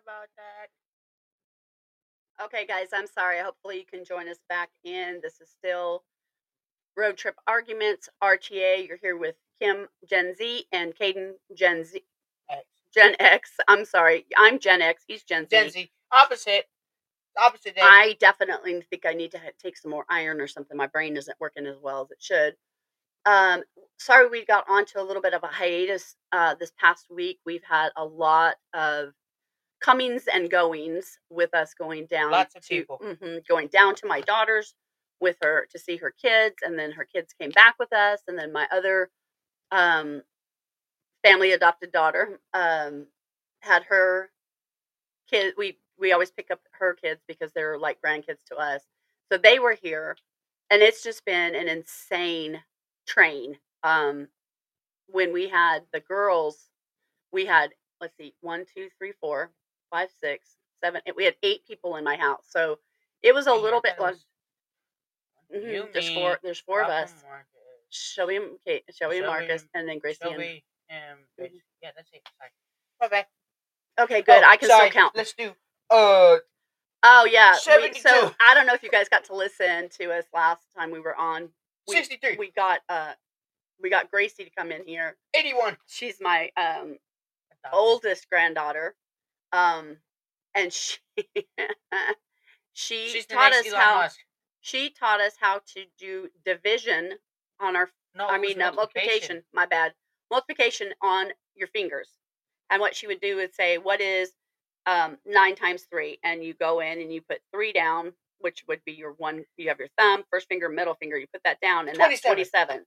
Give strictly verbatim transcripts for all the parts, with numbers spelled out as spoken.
about that. Okay, guys, I'm sorry. Hopefully you can join us back in. This is still Road Trip Arguments, R T A. You're here with Kim, Gen Z, and Caden, Gen Z. X. Gen X. I'm sorry. I'm Gen X. He's Gen Z. Gen Z. Opposite. Opposite. Day. I definitely think I need to take some more iron or something. My brain isn't working as well as it should. Um, sorry we got onto a little bit of a hiatus uh, this past week. We've had a lot of comings and goings with us going down. Lots of to, people. Mm-hmm, going down to my daughter's with her to see her kids. And then her kids came back with us. And then my other um, family adopted daughter um, had her kid. We, we always pick up her kids because they're like grandkids to us. So they were here. And it's just been an insane train. Um, when we had the girls, we had, let's see, one, two, three, four, five, six, seven, eight, we had eight people in my house. So it was a yeah, little bit like, mm-hmm, there's four, there's four of us. Marcus. Shelby, Kate, Shelby, Shelby and Marcus, and then Gracie Shelby and, and mm-hmm. Yeah, that's it. Sorry. Bye bye. Okay, good. Oh, I can sorry. still count. Let's do, uh, oh yeah. We, so I don't know if you guys got to listen to us last time we were on. We, sixty-three. We got uh, we got Gracie to come in here. eighty-one. She's my um oldest granddaughter, um, and she she She's taught us Elon how Musk. she taught us how to do division on our. No, I mean multiplication. multiplication. My bad. Multiplication on your fingers, and what she would do would say, "What is um nine times three?" And you go in and you put three down, which would be your one, you have your thumb, first finger, middle finger, you put that down, and twenty-seven. That's twenty-seven.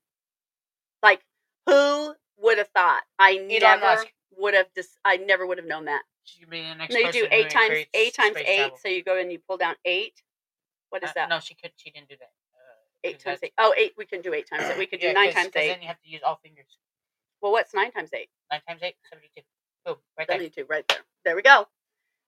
Like, who would have thought? I Elon never Musk. would have, dis- I never would have known that. You mean the next no, you do eight times, eight times eight, travel. So you go and you pull down eight. What is uh, that? No, she couldn't, she didn't do that. Uh, eight times eight. Oh, eight, we can do eight times eight. We could do yeah, nine times eight. Then you have to use all fingers. Well, what's nine times eight? Nine times eight, seventy-two. Boom, right there. seventy-two, right there. There we go.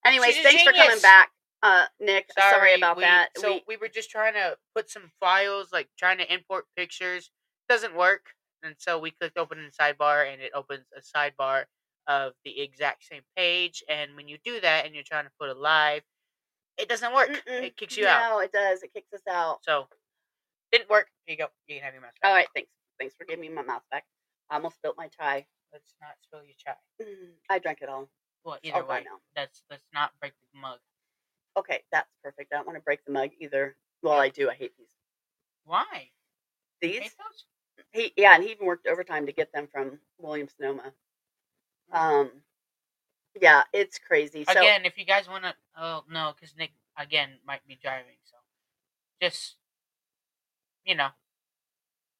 Anyways, thanks for coming back. Uh, Nick, sorry, sorry about we, that. So we, we were just trying to put some files, like trying to import pictures. Doesn't work. And so we clicked open in the sidebar, and it opens a sidebar of the exact same page. And when you do that, and you're trying to put a live, it doesn't work. Mm-mm. It kicks you no, out. No, it does. It kicks us out. So, didn't work. Here you go. You can have your mouse back. All right, thanks. Thanks for giving me my mouse back. I almost spilt my chai. Let's not spill your chai. Mm, I drank it all. Well, either all way, that's, let's not break the mug. Okay, that's perfect. I don't want to break the mug either. Well, I do. I hate these. Why? These? You hate those? He, yeah, and he even worked overtime to get them from Williams-Sonoma. Um, yeah, it's crazy. So, again, if you guys want to... Oh, no, because Nick, again, might be driving. So just, you know.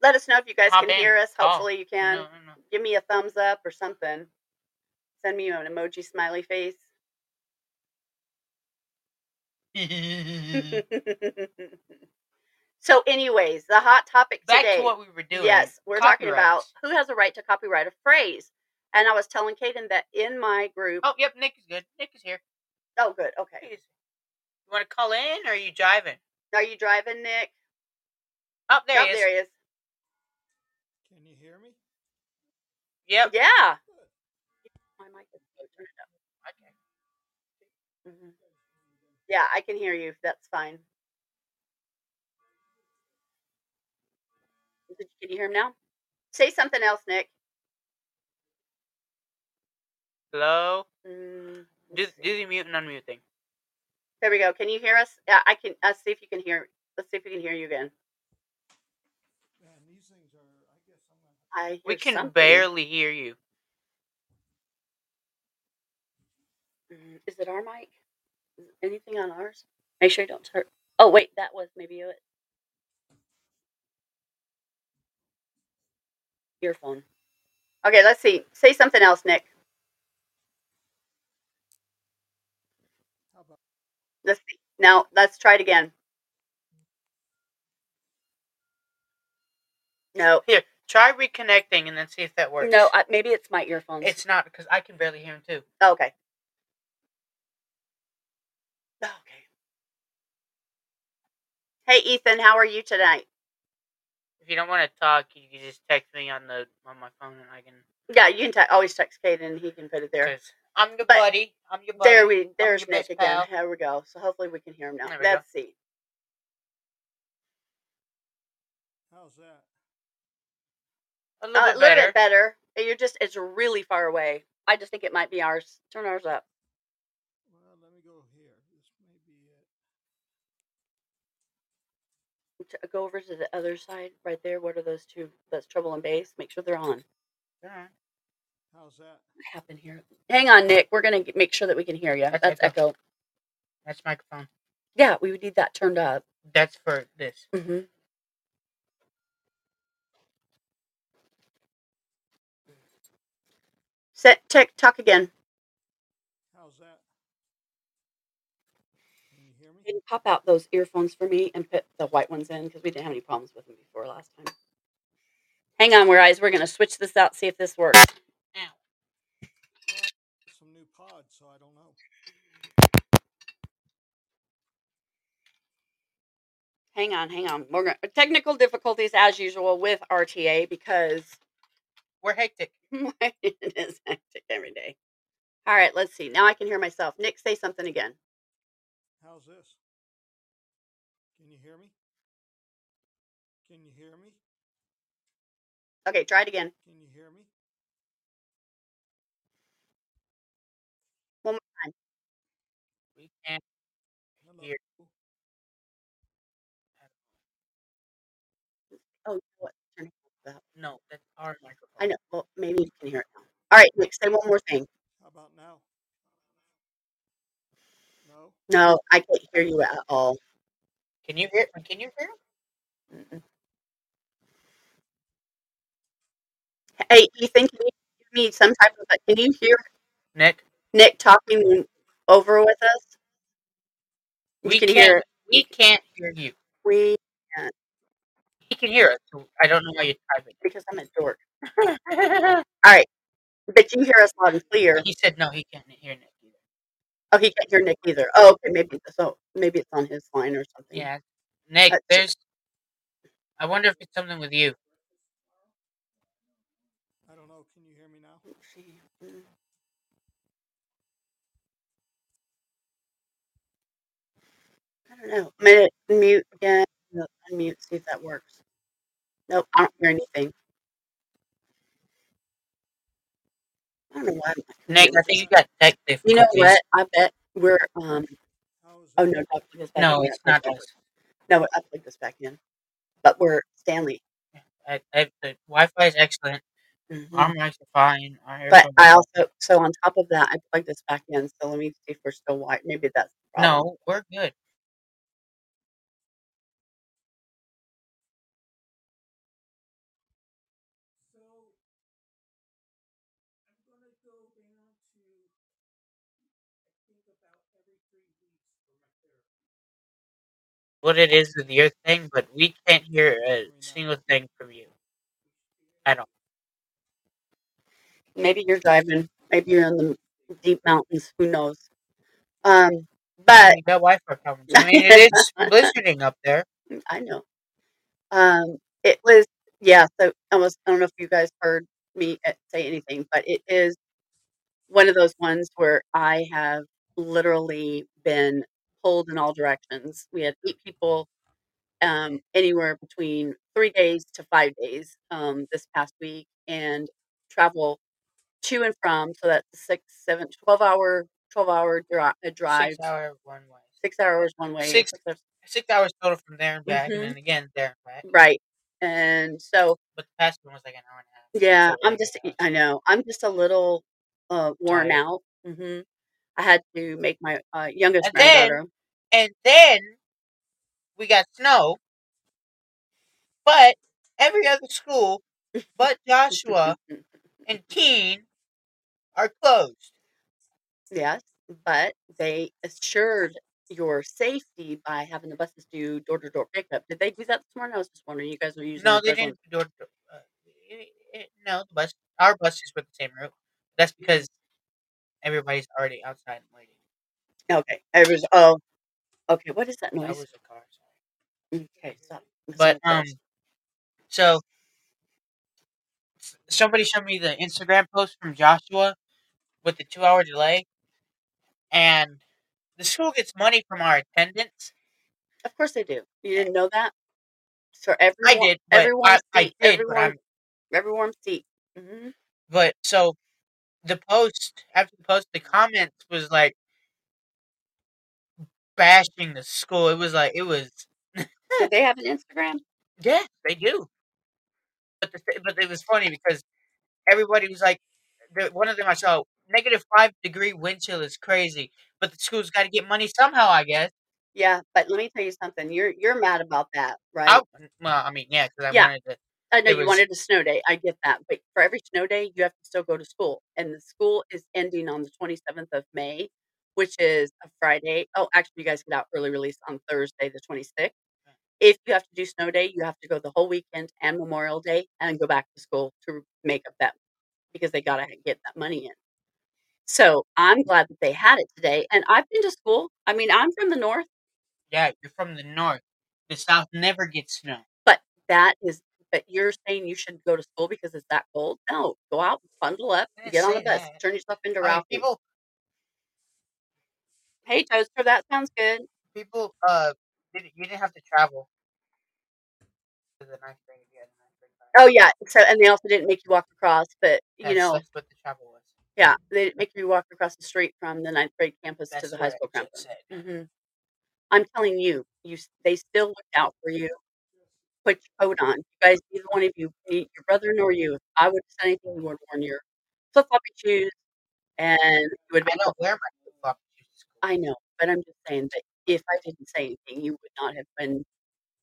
Let us know if you guys can in. hear us. Hopefully oh, you can. No, no, no. Give me a thumbs up or something. Send me an emoji smiley face. So anyways, the hot topic today. Back to what we were doing. Yes, we're talking about who has a right to copyright a phrase. And I was telling Caden that in my group. Oh, yep, Nick is good. Nick is here. Oh, good. Okay. Is, you want to call in or are you driving? Are you driving, Nick? Oh, there, oh, he, is. there he is. Can you hear me? Yep. Yeah. My mic is turned up. Okay. Mm-hmm. Yeah, I can hear you. That's fine. Can you hear him now? Say something else, Nick. Hello? Mm, do, do the mute and unmute thing. There we go. Can you hear us? Yeah, I can. Let's see if you can hear. Let's see if we can hear you again. Man, these things are, I guess I'm gonna... I hear we can something. barely hear you. Mm, is it our mic? Anything on ours? Make sure you don't hurt. Oh, wait, that was maybe it. Earphone. Okay, let's see. Say something else, Nick. Let's see. Now, let's try it again. No. Here, try reconnecting and then see if that works. No, I, maybe it's my earphones. It's not, because I can barely hear him, too. Oh, okay. Okay. Hey Ethan, how are you tonight? If you don't want to talk, you can just text me on the on my phone, and I can Yeah, you can te- always text Caden and he can put it there. Okay. I'm your but buddy. I'm your buddy. There we, there's your Nick again. There we go. So hopefully we can hear him now. Let's go. See. How's that? A little, uh, bit, a little better. bit better. You're just, it's really far away. I just think it might be ours. Turn ours up. Well, let me go here. This may be it. Go over to the other side right there. What are those two? That's treble and bass. Make sure they're on. All right. How's that? What happened here? Hang on, Nick. We're going to make sure that we can hear you. That's, That's echo. echo. That's microphone. Yeah, we would need that turned up. That's for this. Mm-hmm. Set, check, talk again. How's that? Can you hear me? Can you pop out those earphones for me and put the white ones in? Because we didn't have any problems with them before last time. Hang on, we're eyes. We're going to switch this out, see if this works. Ow. Some new pods, so I don't know. Hang on, hang on. We're gonna, technical difficulties, as usual, with R T A because... We're hectic. It is hectic every day. All right, let's see. Now I can hear myself. Nick, say something again. How's this? Can you hear me? Can you hear me? Okay, try it again. Can you hear me? One more time. We can't hear. Oh, what? No, that's our microphone. I know. Well, maybe you can hear it now. All right, Nick, say one more thing. How about now? No. No, I can't hear you at all. Can you hear? Can you hear? Mm-mm. Hey, Ethan, can you give me some type of? Can you hear Nick? Nick talking over with us. We you can hear. We can't hear you. We can't. He can hear us. So I don't know why you're typing. Because I'm a dork. All right. But you hear us loud and clear. He said no, he can't hear Nick either. Oh, he can't hear Nick either. Oh, okay. Maybe so. Maybe it's on his line or something. Yeah. Nick, That's there's... It. I wonder if it's something with you. I don't know. Can you hear me now? Let's see. Mm-hmm. I don't know. Minute mute again. Unmute, see if that works. Nope, I don't hear anything. I don't know why. Nick, I think you got tech difficulties. You know what? I bet we're um. Oh no, I'll plug this back no, in. it's not us. No, I plugged this back in, but we're Stanley. I, I, the Wi-Fi is excellent. Mm-hmm. Our mics are fine. But I also so on top of that, I plugged this back in. So let me see if we're still wide. Maybe that's the problem. No, we're good. What it is with your thing, but we can't hear a single thing from you at all. Maybe you're driving. Maybe you're in the deep mountains. Who knows? Um, but you got Wi-Fi problems. I mean, it is blizzarding up there. I know. Um, it was yeah. So almost. I don't know if you guys heard me say anything, but it is one of those ones where I have literally been pulled in all directions. We had eight people, um, anywhere between three days to five days um, this past week, and travel to and from. So that's six, seven, twelve hour, twelve hour dri- drive. Six hours one way. Six hours one way. Six, six hours total from there and back, mm-hmm. and then again there and back. Right. And so. But the past one was like an hour and a half. Yeah, so I'm like just. I know. I'm just a little uh, worn Tired. out. Mm-hmm. I had to make my uh, youngest and granddaughter. Then, and then we got snow. But every other school but Joshua and Keen are closed. Yes, but they assured your safety by having the buses do door-to-door pickup. Did they do that this morning? I was just wondering. You guys were using No, they didn't do door-to-door. Uh, it, it, no, the bus, our buses were the same route. That's because everybody's already outside and waiting. Okay. It was, oh, okay. What is that noise? That was a car. Sorry. Okay. Stop. But, um, so somebody showed me the Instagram post from Joshua with the two-hour delay, and the school gets money from our attendance. Of course they do. You didn't know that? So everyone, I did. Every warm I, seat. I did, every, every warm seat. Mm-hmm. But so the post, after the post, the comments was like bashing the school. It was like, it was. Do they have an Instagram? Yeah, they do. But the, but it was funny because everybody was like, one of them I saw, negative five degree wind chill is crazy, but the school's got to get money somehow, I guess. Yeah, but let me tell you something. You're you're mad about that, right? I, well, I mean, yeah, because I yeah. wanted to. I know you was... wanted a snow day. I get that, but for every snow day, you have to still go to school, and the school is ending on the twenty-seventh of May, which is a Friday. Oh, actually, you guys get out early release on Thursday, the twenty-sixth. If you have to do snow day, you have to go the whole weekend and Memorial Day and go back to school to make up that, because they got to get that money in. So I'm glad that they had it today. And I've been to school. I mean, I'm from the north. Yeah, you're from the north. The south never gets snow. But that is, but you're saying you shouldn't go to school because it's that cold? No, go out, bundle up, get on the bus, that. Turn yourself into Ralphie. Uh, people, hey, Toaster, that sounds good. People, uh, didn't, you didn't have to travel. To the ninth grade if you had a ninth grade. Oh yeah, so and they also didn't make you walk across, but you that's, know that's what the travel was. Yeah, they didn't make you walk across the street from the ninth grade campus that's to the high school I campus. Mm-hmm. I'm telling you, you they still looked out for you. Put your coat on, you guys. Neither one of you, your brother nor you. If I would have said anything, you would have worn your flip floppy shoes, and you would have been. I don't wear my flip floppy shoes. I know, but I'm just saying that. If I didn't say anything, you would not have been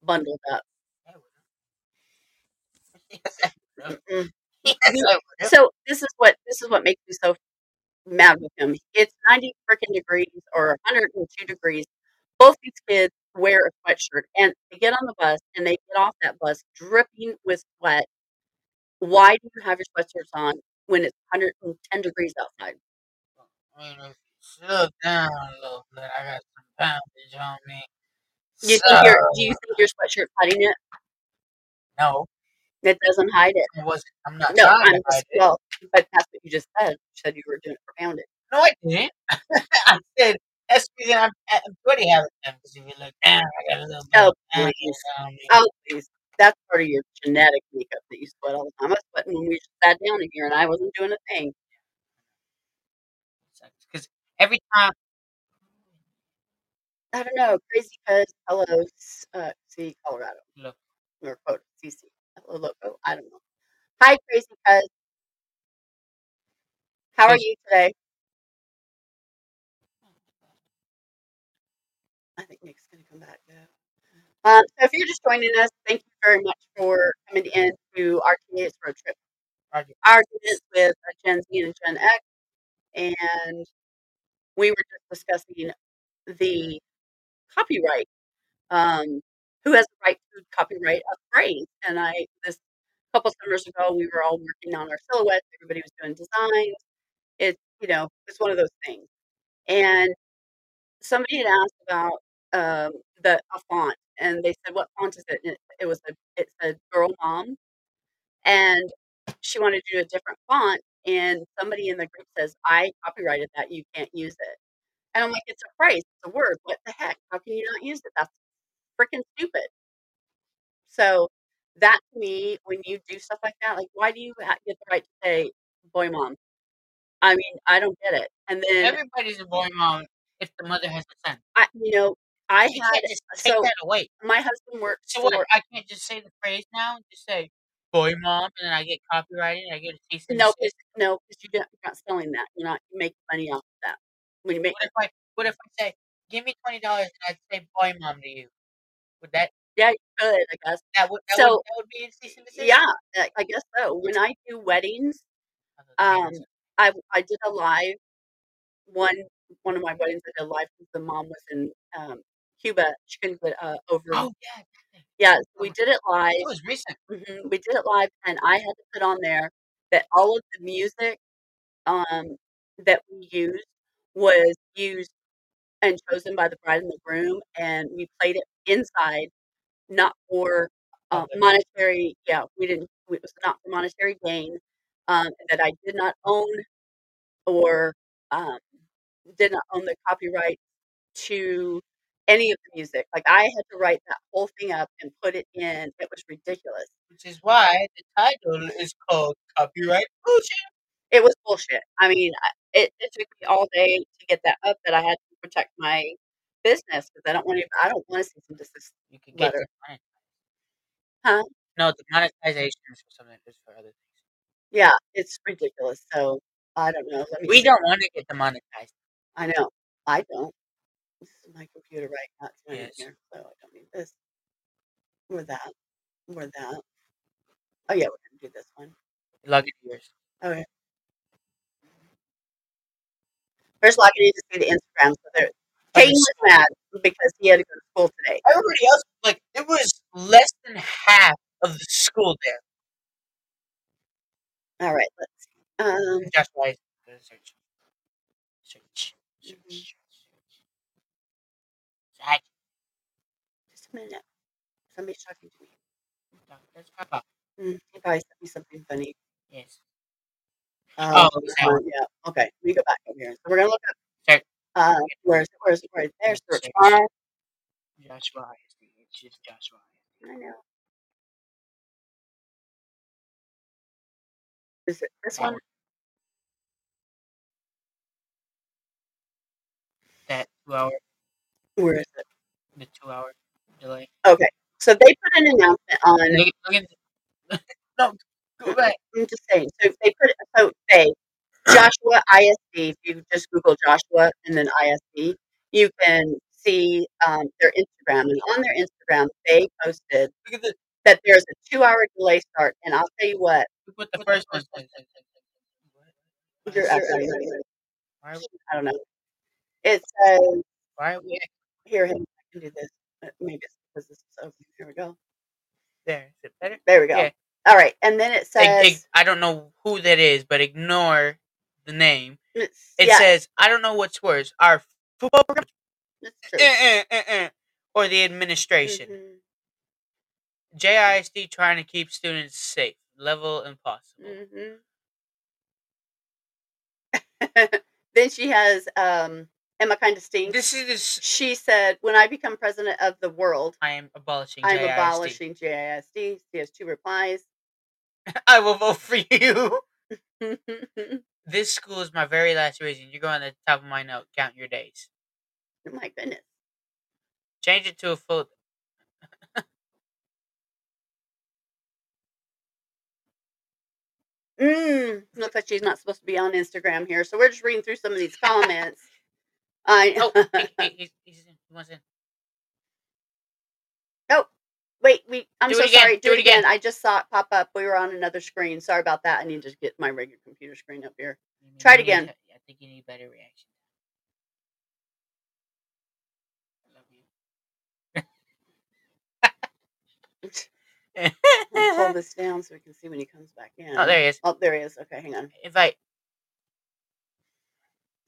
bundled up. Yes, so this is what this is what makes me so mad with him. It's ninety freaking degrees or one hundred two degrees. Both these kids wear a sweatshirt and they get on the bus and they get off that bus dripping with sweat. Why do you have your sweatshirts on when it's one hundred ten degrees outside? I mean, slow down a little bit. I got. Poundage on me. You so, think your, do you think your sweatshirt's hiding it? No. It doesn't hide it. It wasn't. I'm not no, I'm just, well, but that's what you just said. You said you were doing it for poundage. No, I didn't. I said, that's the reason I'm, I'm good at having them. Because if you look down, I got a little bit oh, of please. On me. Oh, please. That's part of your genetic makeup that you sweat all the time. I was sweating when we sat down in here and I wasn't doing a thing. Because every time I don't know. Crazy Cuz, hello, uh, see Colorado. Hello. Or quote, C C. Hello, loco. I don't know. Hi, Crazy Cuz. How are you today? I think Nick's going to come back, though. Um, so if you're just joining us, thank you very much for coming in to our today's road trip. Arguments with Gen Z and Gen X. And we were just discussing the copyright. Um, who has the right to copyright a phrase? And I, this a couple summers ago, we were all working on our silhouettes. Everybody was doing designs. It's you know, it's one of those things. And somebody had asked about um, the a font, and they said, "What font is it?" And it, it was a it said Girl Mom, and she wanted to do a different font. And somebody in the group says, "I copyrighted that. You can't use it." And I'm like, it's a phrase, it's a word. What the heck? How can you not use it? That's freaking stupid. So that to me, when you do stuff like that, like why do you get the right to say boy mom? I mean, I don't get it. And then everybody's a boy mom if the mother has a son. I, you know, I you had just take so that away. My husband works. So for, what? I can't just say the phrase now. Just say boy mom, and then I get copyrighted. I get a piece of no, cause, no, because you you're not selling that. You're not making money off of that. When you make what, if I, what if I say, give me twenty dollars and I'd say boy mom to you? Would that? Yeah, you could, I guess. That would, that so, would, that would be a cease and desist? Yeah, I guess so. When I do weddings, um, I I did a live, one one of my weddings I did a live because the mom was in um, Cuba. She couldn't get uh, over. Oh, yeah. Yeah, so we did it live. It was recent. Mm-hmm, we did it live and I had to put on there that all of the music um, that we used was used and chosen by the bride and the groom, and we played it inside, not for uh, monetary. Yeah, we didn't. It was not for monetary gain. um, that I did not own or um, did not own the copyright to any of the music. Like, I had to write that whole thing up and put it in. It was ridiculous. Which is why the title is called Copyright Bullshit. It was bullshit. I mean, it, it took me all day to get that up, but I had to protect my business because I don't want to. I don't want to see some desist. You can get letter. It. Huh? No, the monetization is for something. It's for other things. Yeah, it's ridiculous. So I don't know. Let me we see. Don't want to get demonetized. I know. I don't. This is my computer right now. It's right yes. here, so I don't need this. Or that. Or that. Oh yeah, we're gonna do this one. Log into yours. Okay. First, log in to see the Instagram. So there. Caden was mad because he had to go to school today. Everybody else, like, it was less than half of the school there. All right, let's see. Um, That's why. Search. Search. Search. Search. Mm-hmm. Search. Just a minute. Somebody's talking to me. That's Papa. Mm, he probably sent me something funny. Yes. Um, oh, okay. Um, yeah. Okay, we go back over here. So we're going to look up. Search. Uh, where's where's where's there's search bar. Joshua I S D. It's just Joshua I S D. I know. Is it this um, one? That two hour. Where is it? The two hour delay. Okay, so they put an announcement on. Look, look at no, go back. I'm just saying. So they put so they. Joshua I S D, if you just Google Joshua and then I S D, you can see um, their Instagram. And on their Instagram, they posted that there's a two-hour delay start. And I'll tell you what. You put the first one. You're absolutely right. I don't know. It says, why are we here, hang on, I can do this. Maybe it's because this is open. Here we go. There. Is it better? There we go. Yeah. All right. And then it says. I, I, I don't know who that is, but ignore the name. It yeah. says, I don't know what's worse, our football program eh, eh, eh, eh, or the administration. Mm-hmm. J I S D trying to keep students safe. Level impossible. Mm-hmm. Then she has um, Emma kind of stinks. This is this. She said, when I become president of the world, I am abolishing I'm J I S D. abolishing J I S D. She has two replies. I will vote for you. This school is my very last reason. You're going to the top of my note. Count your days. Oh, my goodness. Change it to a full... Mmm. Looks like she's not supposed to be on Instagram here. So we're just reading through some of these comments. I... oh, he, he, he's in. He wants in. Oh, wait. We. I'm Do so sorry. Do, Do it, it again. again. I just saw it pop up. We were on another screen. Sorry about that. I need to get my regular computer screen up here. Try it again. I think you need better reaction. I love you. I'll pull this down so we can see when he comes back in. Oh, there he is. Oh, there he is. Okay, hang on. Invite.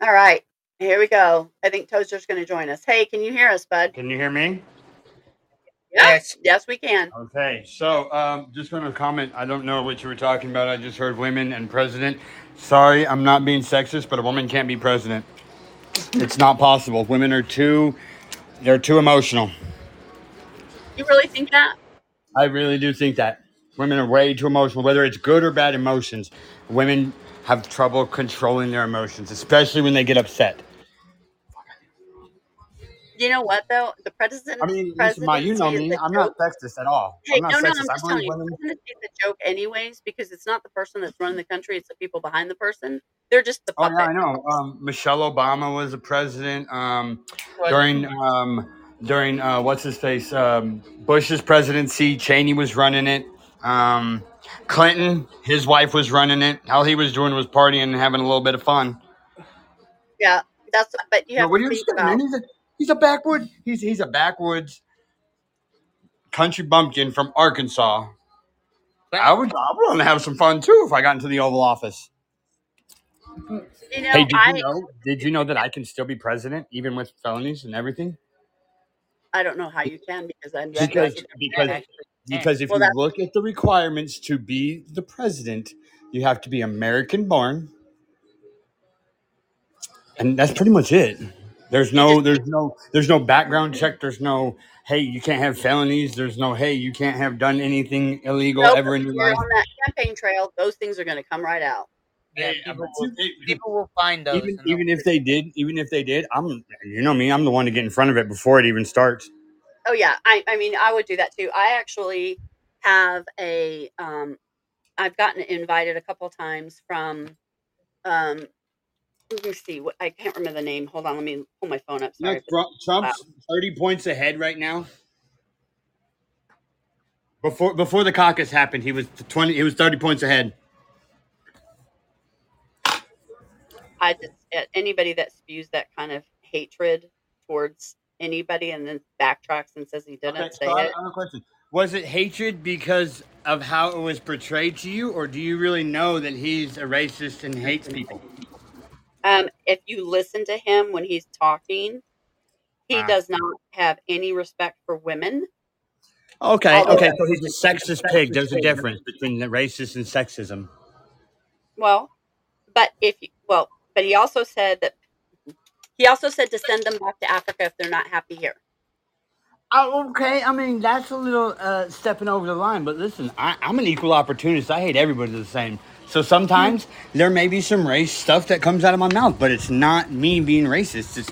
All right. Here we go. I think Toaster's going to join us. Hey, can you hear us, bud? Can you hear me? Yes. Yes, we can. Okay. So um, just going to comment. I don't know what you were talking about. I just heard women and president. Sorry, I'm not being sexist, but a woman can't be president. It's not possible. Women are too, they're too emotional. You really think that? I really do think that. Women are way too emotional, whether it's good or bad emotions. Women have trouble controlling their emotions, especially when they get upset. You know what, though? The president. I mean, Ma, you know me. I'm joke. Not sexist at all. Hey, I'm not no, no, sexist. I'm just I telling you. Women... I'm going to take the joke anyways because it's not the person that's running the country. It's the people behind the person. They're just the puppet. Oh, yeah, I know. Um, Michelle Obama was the president um, during um, during uh, what's his face um, Bush's presidency. Cheney was running it. Um, Clinton, his wife was running it. All he was doing was partying and having a little bit of fun. Yeah, that's. But you have. Now, what to do you think? He's a backwood. He's he's a backwoods country bumpkin from Arkansas. I would I would want to have some fun too if I got into the Oval Office. You know, hey, did I, you know? Did you know that I can still be president even with felonies and everything? I don't know how you can because I'm because because, because if well, you look at the requirements to be the president, You have to be American born. And that's pretty much it. There's no, there's no, there's no background check. There's no, hey, you can't have felonies. There's no, hey, you can't have done anything illegal nope, ever in your life. On that campaign trail, those things are going to come right out. Yeah, yeah, people, will, it, people will find those. Even, even if they did, even if they did, I'm, you know me, I'm the one to get in front of it before it even starts. Oh yeah, I, I mean, I would do that too. I actually have a, um, I've gotten invited a couple times from, um. Let me see. What, I can't remember the name. Hold on. Let me pull my phone up. Sorry. No, Trump's wow. thirty points ahead right now. Before before the caucus happened, he was twenty. He was thirty points ahead. I just anybody that spews that kind of hatred towards anybody and then backtracks and says he didn't okay, say so it. I have a question. Was it hatred because of how it was portrayed to you, or do you really know that he's a racist and hates people? Um, if you listen to him when he's talking, he wow. does not have any respect for women. Okay, Although okay, so he's a sexist pig. There's a difference between the racist and sexism. Well, but if you, well, but he also said that he also said to send them back to Africa if they're not happy here. Oh, okay. I mean, that's a little uh, stepping over the line. But listen, I, I'm an equal opportunist. I hate everybody the same. So sometimes mm-hmm. there may be some race stuff that comes out of my mouth, but it's not me being racist. It's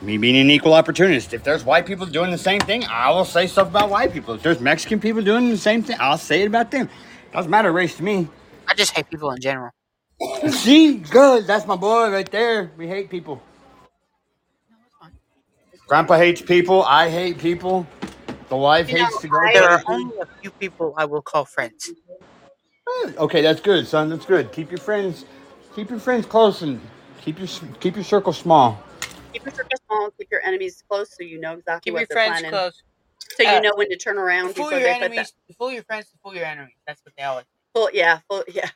me being an equal opportunist. If there's white people doing the same thing, I will say stuff about white people. If there's Mexican people doing the same thing, I'll say it about them. It doesn't matter race to me. I just hate people in general. See? Good. That's my boy right there. We hate people. No, it's fine. Grandpa hates people. I hate people. The wife you hates know, to go there. There are only a few people I will call friends. Okay, that's good, son. That's good. Keep your friends, keep your friends close, and keep your keep your circle small. Keep your circle small. Keep your enemies close, so you know exactly keep what they're planning. Keep your friends close, so uh, you know when to turn around. Fool your they enemies. Fool your friends. Fool your enemies. That's what they always. Fool, yeah, fool, yeah.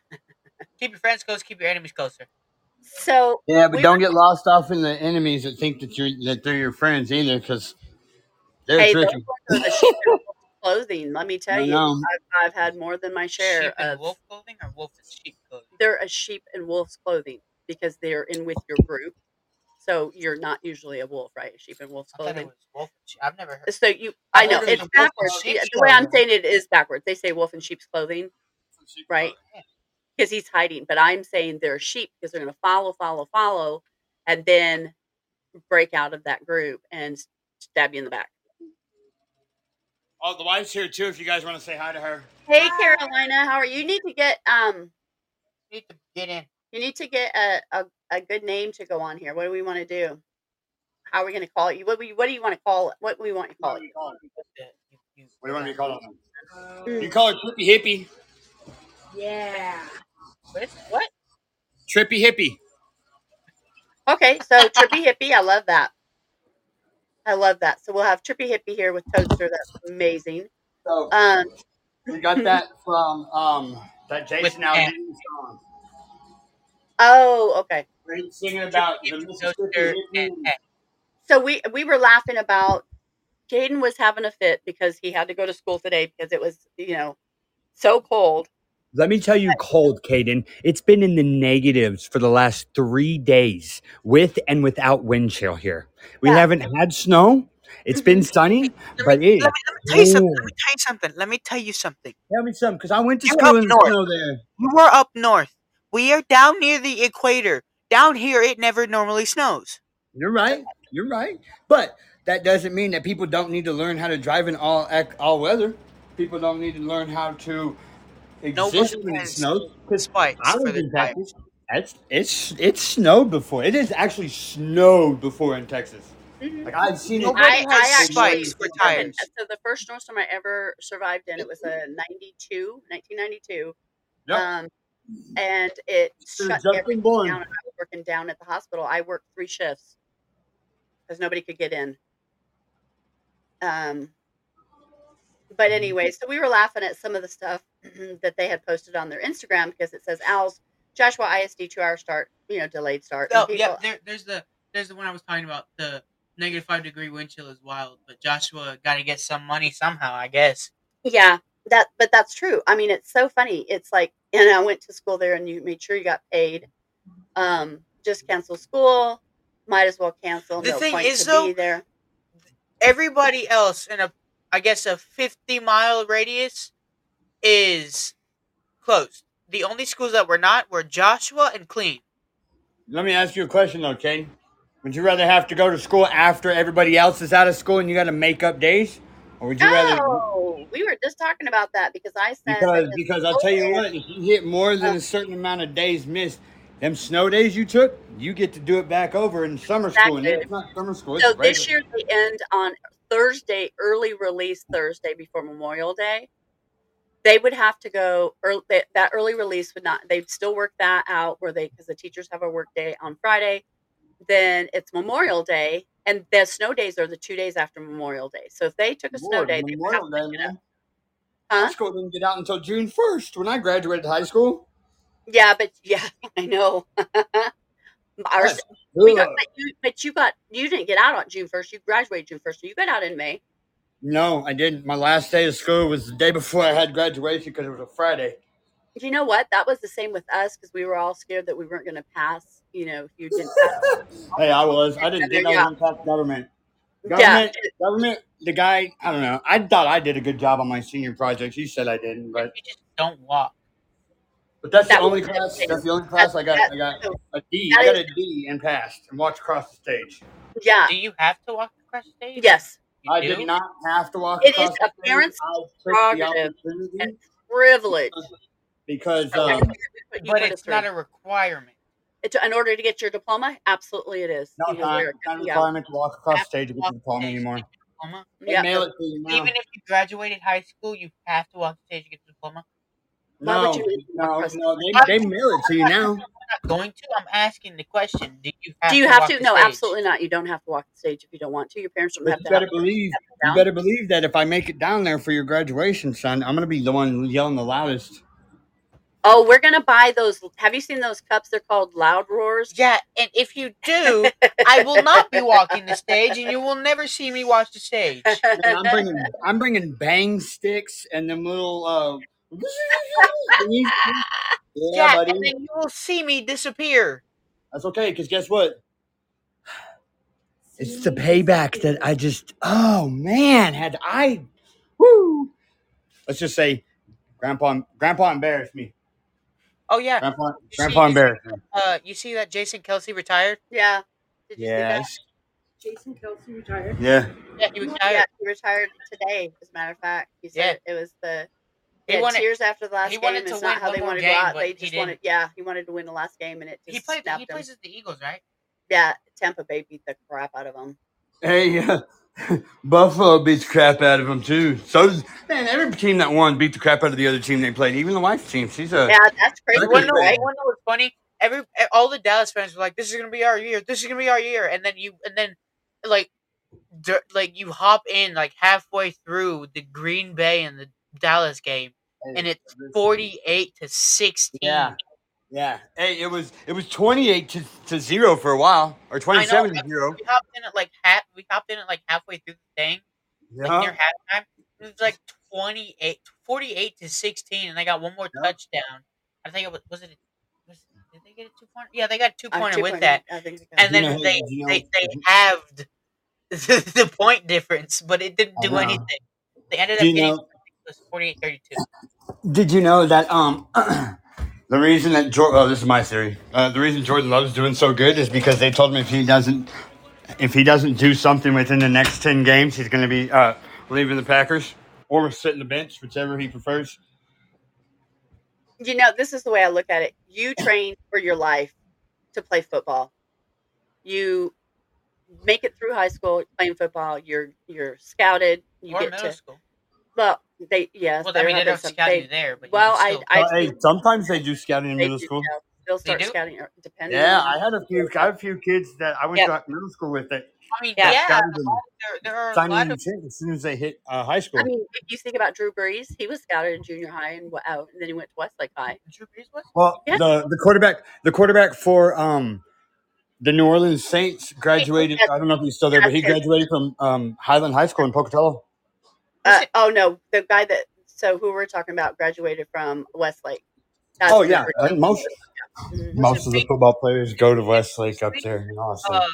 Keep your friends close. Keep your enemies closer. So yeah, but we don't were, get lost off in the enemies that think that you're that they're your friends either, because they're hey, tricky. Clothing, let me tell you, I've, I've had more than my share sheep and of wolf clothing or wolf and sheep clothing. They're a sheep and wolf's clothing because they're in with your group, so you're not usually a wolf, right? Sheep and wolf's clothing. I thought it was wolf and sheep. I've never heard. So you, I, I know it's backwards. The way I'm saying it is backwards. They say wolf and sheep's clothing, sheep right? Because yeah. he's hiding, but I'm saying they're sheep because they're going to follow, follow, follow, and then break out of that group and stab you in the back. Oh, the wife's here too. If you guys want to say hi to her. Hey, Carolina, how are you? You need to get um, you need to get in. You need to get a, a, a good name to go on here. What do we want to do? How are we going to call it? What we What do you want to call it? What do we want to call it? What do you want to be called? Mm. You call it Trippy Hippie. Yeah. What? What? Trippy Hippie. Okay, so Trippy Hippie. I love that. I love that. So we'll have Trippy Hippie here with Toaster. That's amazing. So um, we got that from um, that Jason Aldean song. Oh, okay. We're singing about the Mississippi Hippie. So we we were laughing about Caden was having a fit because he had to go to school today because it was you know so cold. Let me tell you, cold, Caden. It's been in the negatives for the last three days with and without wind chill here. We yeah. haven't had snow. It's been sunny, but it. Let me tell you something. Let me tell you something. Let me tell you something. Tell me something, because I went to school in the snow there. You were up north. We are down near the equator. Down here, it never normally snows. You're right. You're right. But that doesn't mean that people don't need to learn how to drive in all all weather. People don't need to learn how to. Exist when it snows. Despite I was in Texas. It's, it's it's snowed before. It has actually snowed before in Texas. Mm-hmm. Like I've seen it. I, I actually for tires. So the first snowstorm I ever survived in it was a ninety-two, nineteen ninety-two, yep. um, and it so shut everything down. And I was working down at the hospital. I worked three shifts because nobody could get in. Um. But anyway, so we were laughing at some of the stuff that they had posted on their Instagram because it says Al's Joshua I S D two hour start, you know, delayed start. Oh, people, yeah, there, there's the there's the one I was talking about. The negative five degree wind chill is wild, but Joshua got to get some money somehow, I guess. Yeah, that but that's true. I mean, it's so funny. It's like and I went to school there, and you made sure you got paid. Um, just cancel school. Might as well cancel. The no thing point is, to though, be there. Everybody else in a, I guess, a fifty-mile radius is closed. The only schools that were not were Joshua and Clean. Let me ask you a question, though, Caden. Would you rather have to go to school after everybody else is out of school and you got to make up days? Or would you oh, rather... Oh, we were just talking about that because I said... Because, because I'll tell you what, if you hit more than a certain amount of days missed, them snow days you took, you get to do it back over in summer school. And it's not summer school. So this year they end on Thursday, early release Thursday before Memorial Day. They would have to go, early, that early release would not, they'd still work that out where they, because the teachers have a work day on Friday. Then it's Memorial Day, and the snow days are the two days after Memorial Day. So if they took a snow Lord, day, they would have to get out. Huh? School didn't get out until June first when I graduated high school. Yeah, but yeah, I know. Our, we got, but, you, but you got you didn't get out on June first. You graduated June first, so you got out in May. No, I didn't. My last day of school was the day before I had graduation because it was a Friday. You know what? That was the same with us because we were all scared that we weren't going to pass. You know, if you didn't. Hey, I was. I didn't think I was going to pass government. Government, yeah. government. The guy. I don't know. I thought I did a good job on my senior project. He said I didn't, but you just don't walk. But that's that the only class. That's the only class that's, I got. I got a D. I got a D and passed and walked across the stage. Yeah. Do you have to walk across the stage? Yes. You I do? did not have to walk. It across is the a parent's prerogative and privilege. Because, um, but it's not a requirement. It's, in order to get your diploma, absolutely it is. No, not, it. not a requirement yeah. to walk across stage to get the diploma anymore. Diploma. Yeah. Mail it to you now. Even if you graduated high school, you have to walk the stage to get the diploma. No, Why would you no, no. They, they mail it to you now. I'm not going to. I'm asking the question. Do you have? Do you to have walk to? The no, stage? Absolutely not. You don't have to walk the stage if you don't want to. Your parents don't but have you to. Better believe, you better believe that if I make it down there for your graduation, son, I'm going to be the one yelling the loudest. Oh, we're going to buy those. Have you seen those cups? They're called Loud Roars. Yeah, and if you do, I will not be walking the stage, and you will never see me watch the stage. Man, I'm bringing I'm bringing bang sticks and them little... Uh, yeah, yeah buddy. And then you will see me disappear. That's okay, because guess what? It's the payback that I just... Oh, man, had I... Woo! Let's just say Grandpa, Grandpa embarrassed me. Oh, yeah. Grandpa, you Grandpa see, embarrassed. Uh, you see that Jason Kelsey retired? Yeah. Did you yes. see that? Jason Kelsey retired? Yeah. Yeah, he retired. Yeah, he retired today, as a matter of fact. He said yeah. it was the he wanted, years after the last he game. He it's not how they wanted game, to go out. They just wanted, yeah, he wanted to win the last game, and it just He, played, he plays with the Eagles, right? Yeah, Tampa Bay beat the crap out of them. Hey, yeah. Uh, Buffalo beats the crap out of them too. So does, man, every team that won beat the crap out of the other team they played. Even the wife's team, she's a yeah, that's crazy. You want to know what's funny? Every all the Dallas fans were like, "This is gonna be our year. This is gonna be our year." And then you, and then like, like you hop in like halfway through the Green Bay and the Dallas game, and it's forty-eight to sixteen. Yeah, yeah. Hey, it was it was twenty-eight to, to zero for a while, or twenty-seven to zero. We hopped in at like half. We hopped in at like halfway through the thing. Yeah. Like near halftime, it was like twenty-eight, forty-eight to sixteen, and they got one more yeah. touchdown. I think it was was it. Was, did they get a two pointer? Yeah, they got a two pointer with that. I think so. And then you know, they, you know, they they halved the, the point difference, but it didn't do anything. They ended up getting know, it was forty-eight thirty-two. Did you know that um the reason that Jordan? Oh, this is my theory. Uh, the reason Jordan Love's doing so good is because they told him if he doesn't. If he doesn't do something within the next ten games, he's going to be uh, leaving the Packers or sitting the bench, whichever he prefers. You know, this is the way I look at it. You train for your life to play football. You make it through high school playing football. You're you're scouted. You or get middle to, school. Well, they yes. Well, I mean, they don't scout you there. But well, you I, I hey, sometimes they do scouting in middle school. Scout. They'll start they scouting depending. Yeah, on I had a few. I had a few kids that I went yeah. to middle school with. That I mean, that yeah, there, there are a lot of as soon as they hit uh, high school. I mean, if you think about Drew Brees, he was scouted in junior high and uh, and then he went to Westlake High. Drew Brees was well. Yeah. The the quarterback, the quarterback for um the New Orleans Saints graduated. I don't know if he's still there, but he graduated from um Highland High School in Pocatello. Uh, oh no, the guy that so who we're talking about graduated from Westlake. That's oh, yeah. Most, yeah. most of the football players go to Westlake up there in Austin. Uh,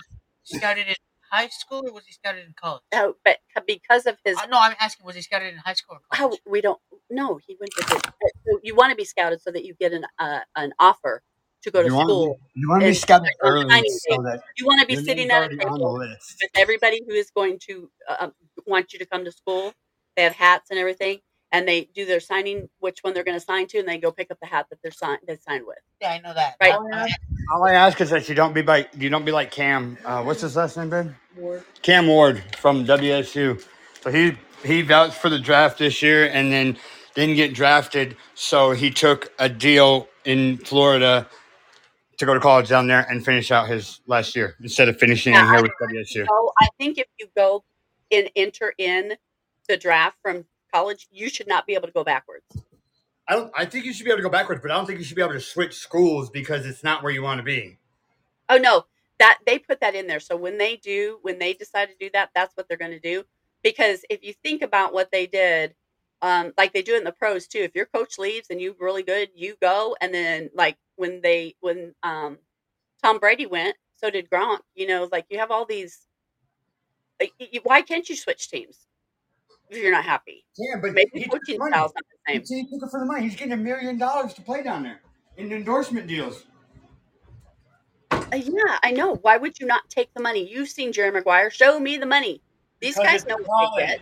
he scouted in high school or was he scouted in college? Oh, but because of his... Uh, no, I'm asking, was he scouted in high school or college? Oh, we don't... No, he went to... The, you want to be scouted so that you get an uh, an offer to go to you school. Want, you want to be scouted early so that... You want to be sitting at a table with everybody who is going to uh, want you to come to school. They have hats and everything. And they do their signing, which one they're going to sign to, and they go pick up the hat that they're signed. They signed with. Yeah, I know that. Right. All I ask, all I ask is that you don't be like you don't be like Cam. Uh, what's his last name, Ben? Ward. Cam Ward from W S U. So he he vouched for the draft this year, and then didn't get drafted. So he took a deal in Florida to go to college down there and finish out his last year instead of finishing now, in here I, with W S U. So I think if you go and enter in the draft from college, you should not be able to go backwards. I don't. I think you should be able to go backwards, but I don't think you should be able to switch schools because it's not where you want to be. Oh no, that they put that in there. So when they do, when they decide to do that, that's what they're going to do. Because if you think about what they did, um, like they do in the pros too. If your coach leaves and you're really good, you go. And then like when they when um, Tom Brady went, so did Gronk. You know, like you have all these. Like, you, why can't you switch teams? You're not happy. Yeah, but maybe he took the he took it for the money. He's getting a million dollars to play down there in endorsement deals. Uh, yeah, I know. Why would you not take the money? You've seen Jerry Maguire. Show me the money. These because guys know what they get.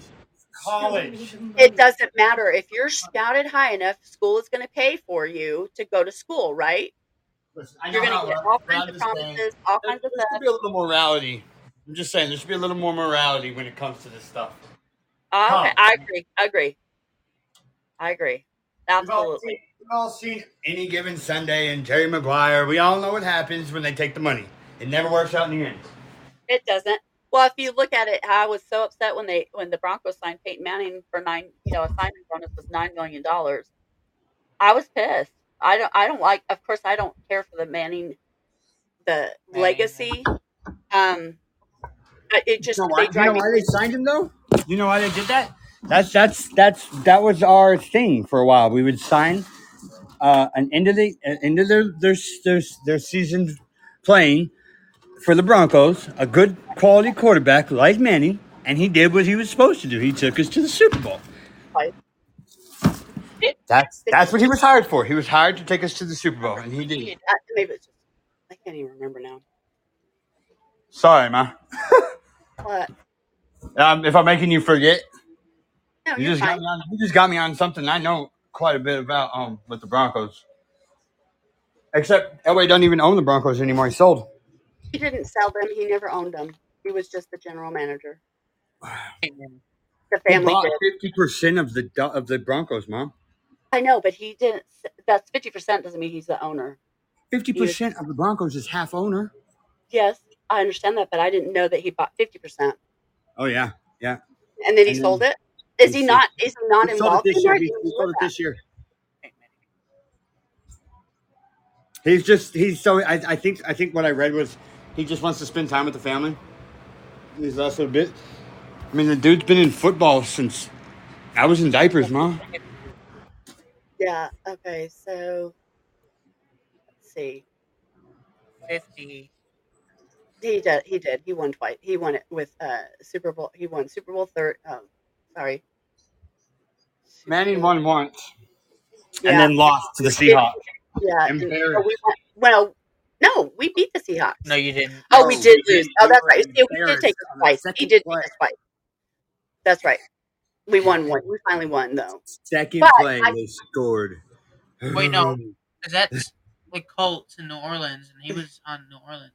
College. It doesn't matter. If you're scouted high enough, school is going to pay for you to go to school, right? Listen, I know you're going to get all kinds of promises, all kinds of stuff. There should be a little morality. I'm just saying, there should be a little more morality when it comes to this stuff. Oh, okay. I agree. I agree. I agree. Absolutely. We've all seen, we've all seen Any Given Sunday and Jerry Maguire. We all know what happens when they take the money. It never works out in the end. It doesn't. Well, if you look at it, I was so upset when they when the Broncos signed Peyton Manning for nine. You know, a signing bonus was nine million dollars. I was pissed. I don't. I don't like. Of course, I don't care for the Manning, the Manning. legacy. Um, it just. You know, they why, you know why they signed him though? You know why they did that? That's that's that's that was our thing for a while. We would sign uh, an end of the end of their their their, their season playing for the Broncos, a good quality quarterback like Manning, and he did what he was supposed to do. He took us to the Super Bowl. Right. That's that's what he was hired for. He was hired to take us to the Super Bowl, and he did. Maybe it's just, I can't even remember now. Sorry, ma. What? Um, if I'm making you forget, no, you just fine. got me on. You just got me on something I know quite a bit about um, with the Broncos. Except Elway doesn't even own the Broncos anymore. He sold. He didn't sell them. He never owned them. He was just the general manager. The family did fifty percent of the of the Broncos, Mom. I know, but he didn't. That's fifty percent doesn't mean he's the owner. fifty percent of the Broncos is half owner. Yes, I understand that, but I didn't know that he bought fifty percent. Oh yeah, yeah. And then he and sold then, it. Is he, he not? Is he not he involved? Sold it this year. He, he sold it this year. He's just he's so. I, I think I think what I read was he just wants to spend time with the family. These last little bit. I mean, the dude's been in football since I was in diapers, Mom. Yeah. Okay. So let's see. Fifty. He did. He did. He won twice. He won it with uh, Super Bowl. He won Super Bowl third. Um, sorry. Super Manning won once, yeah. and then lost to the Seahawks. Yeah. And and so we won, well, no, we beat the Seahawks. No, you didn't. Oh, no, we did we lose. Did. Oh, that's right. See, we did take it twice. He did play. take us twice. That's right. We won one. We finally won though. Second but play I, they scored. Wait, no, because that's the Colts in New Orleans, and he was on New Orleans.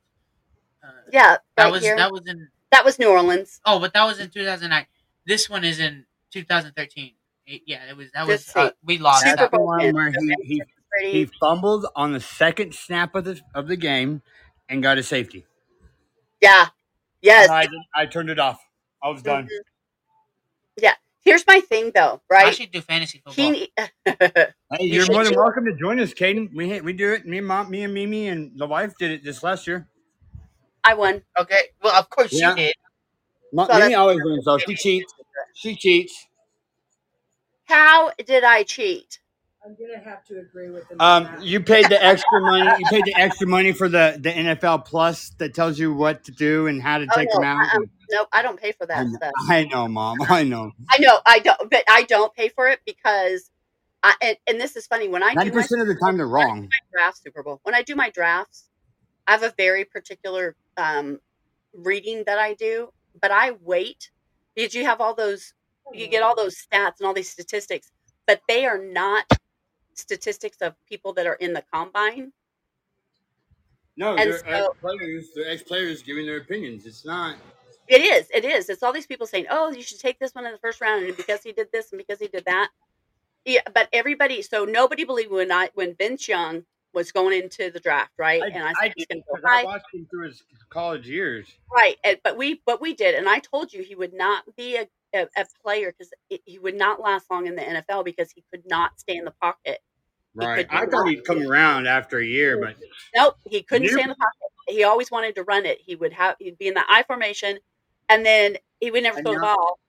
Uh, yeah, that right was here. that was in that was New Orleans. Oh, but that was in two thousand nine. This one is in twenty thirteen. It, yeah, it was that was uh, we lost that one where he, he, he fumbled on the second snap of the of the game and got a safety. Yeah. Yes. I, I turned it off. I was done. Mm-hmm. Yeah. Here's my thing though, right? I should do fantasy football. He, hey, you're more than do. welcome to join us, Caden. We we do it. Me and mom, me and Mimi and the wife did it this last year. I won. Okay. Well, of course yeah. she did. So Mimi always wins, though. She cheats. She cheats. How did I cheat? I'm gonna have to agree with them. Um, you paid the extra money. You paid the extra money for the, the N F L Plus that tells you what to do and how to take oh, no, them out. I, I, no, I don't pay for that I, stuff. I know, Mom. I know. I know. I don't. But I don't pay for it because, I, and, and this is funny. When I ninety percent of the time they're wrong. My draft Super Bowl. When I do my drafts, I have a very particular um, reading that I do, but I wait. Did you have all those? You get all those stats and all these statistics, but they are not statistics of people that are in the combine. No, and they're so, ex-players, they're ex-players giving their opinions. It's not. It is. It is. It's all these people saying, oh, you should take this one in the first round, and because he did this and because he did that. Yeah, but everybody, so nobody believed when I, when Vince Young was going into the draft, right? I, and I, I, did, go, I watched him through his college years. Right, and, but we but we did, and I told you he would not be a A, a player because he would not last long in the N F L because he could not stay in the pocket. Right. I thought he'd come around after a year, but nope, he couldn't stay in the pocket. He always wanted to run it. He would have he'd be in the I formation, and then he would never throw the ball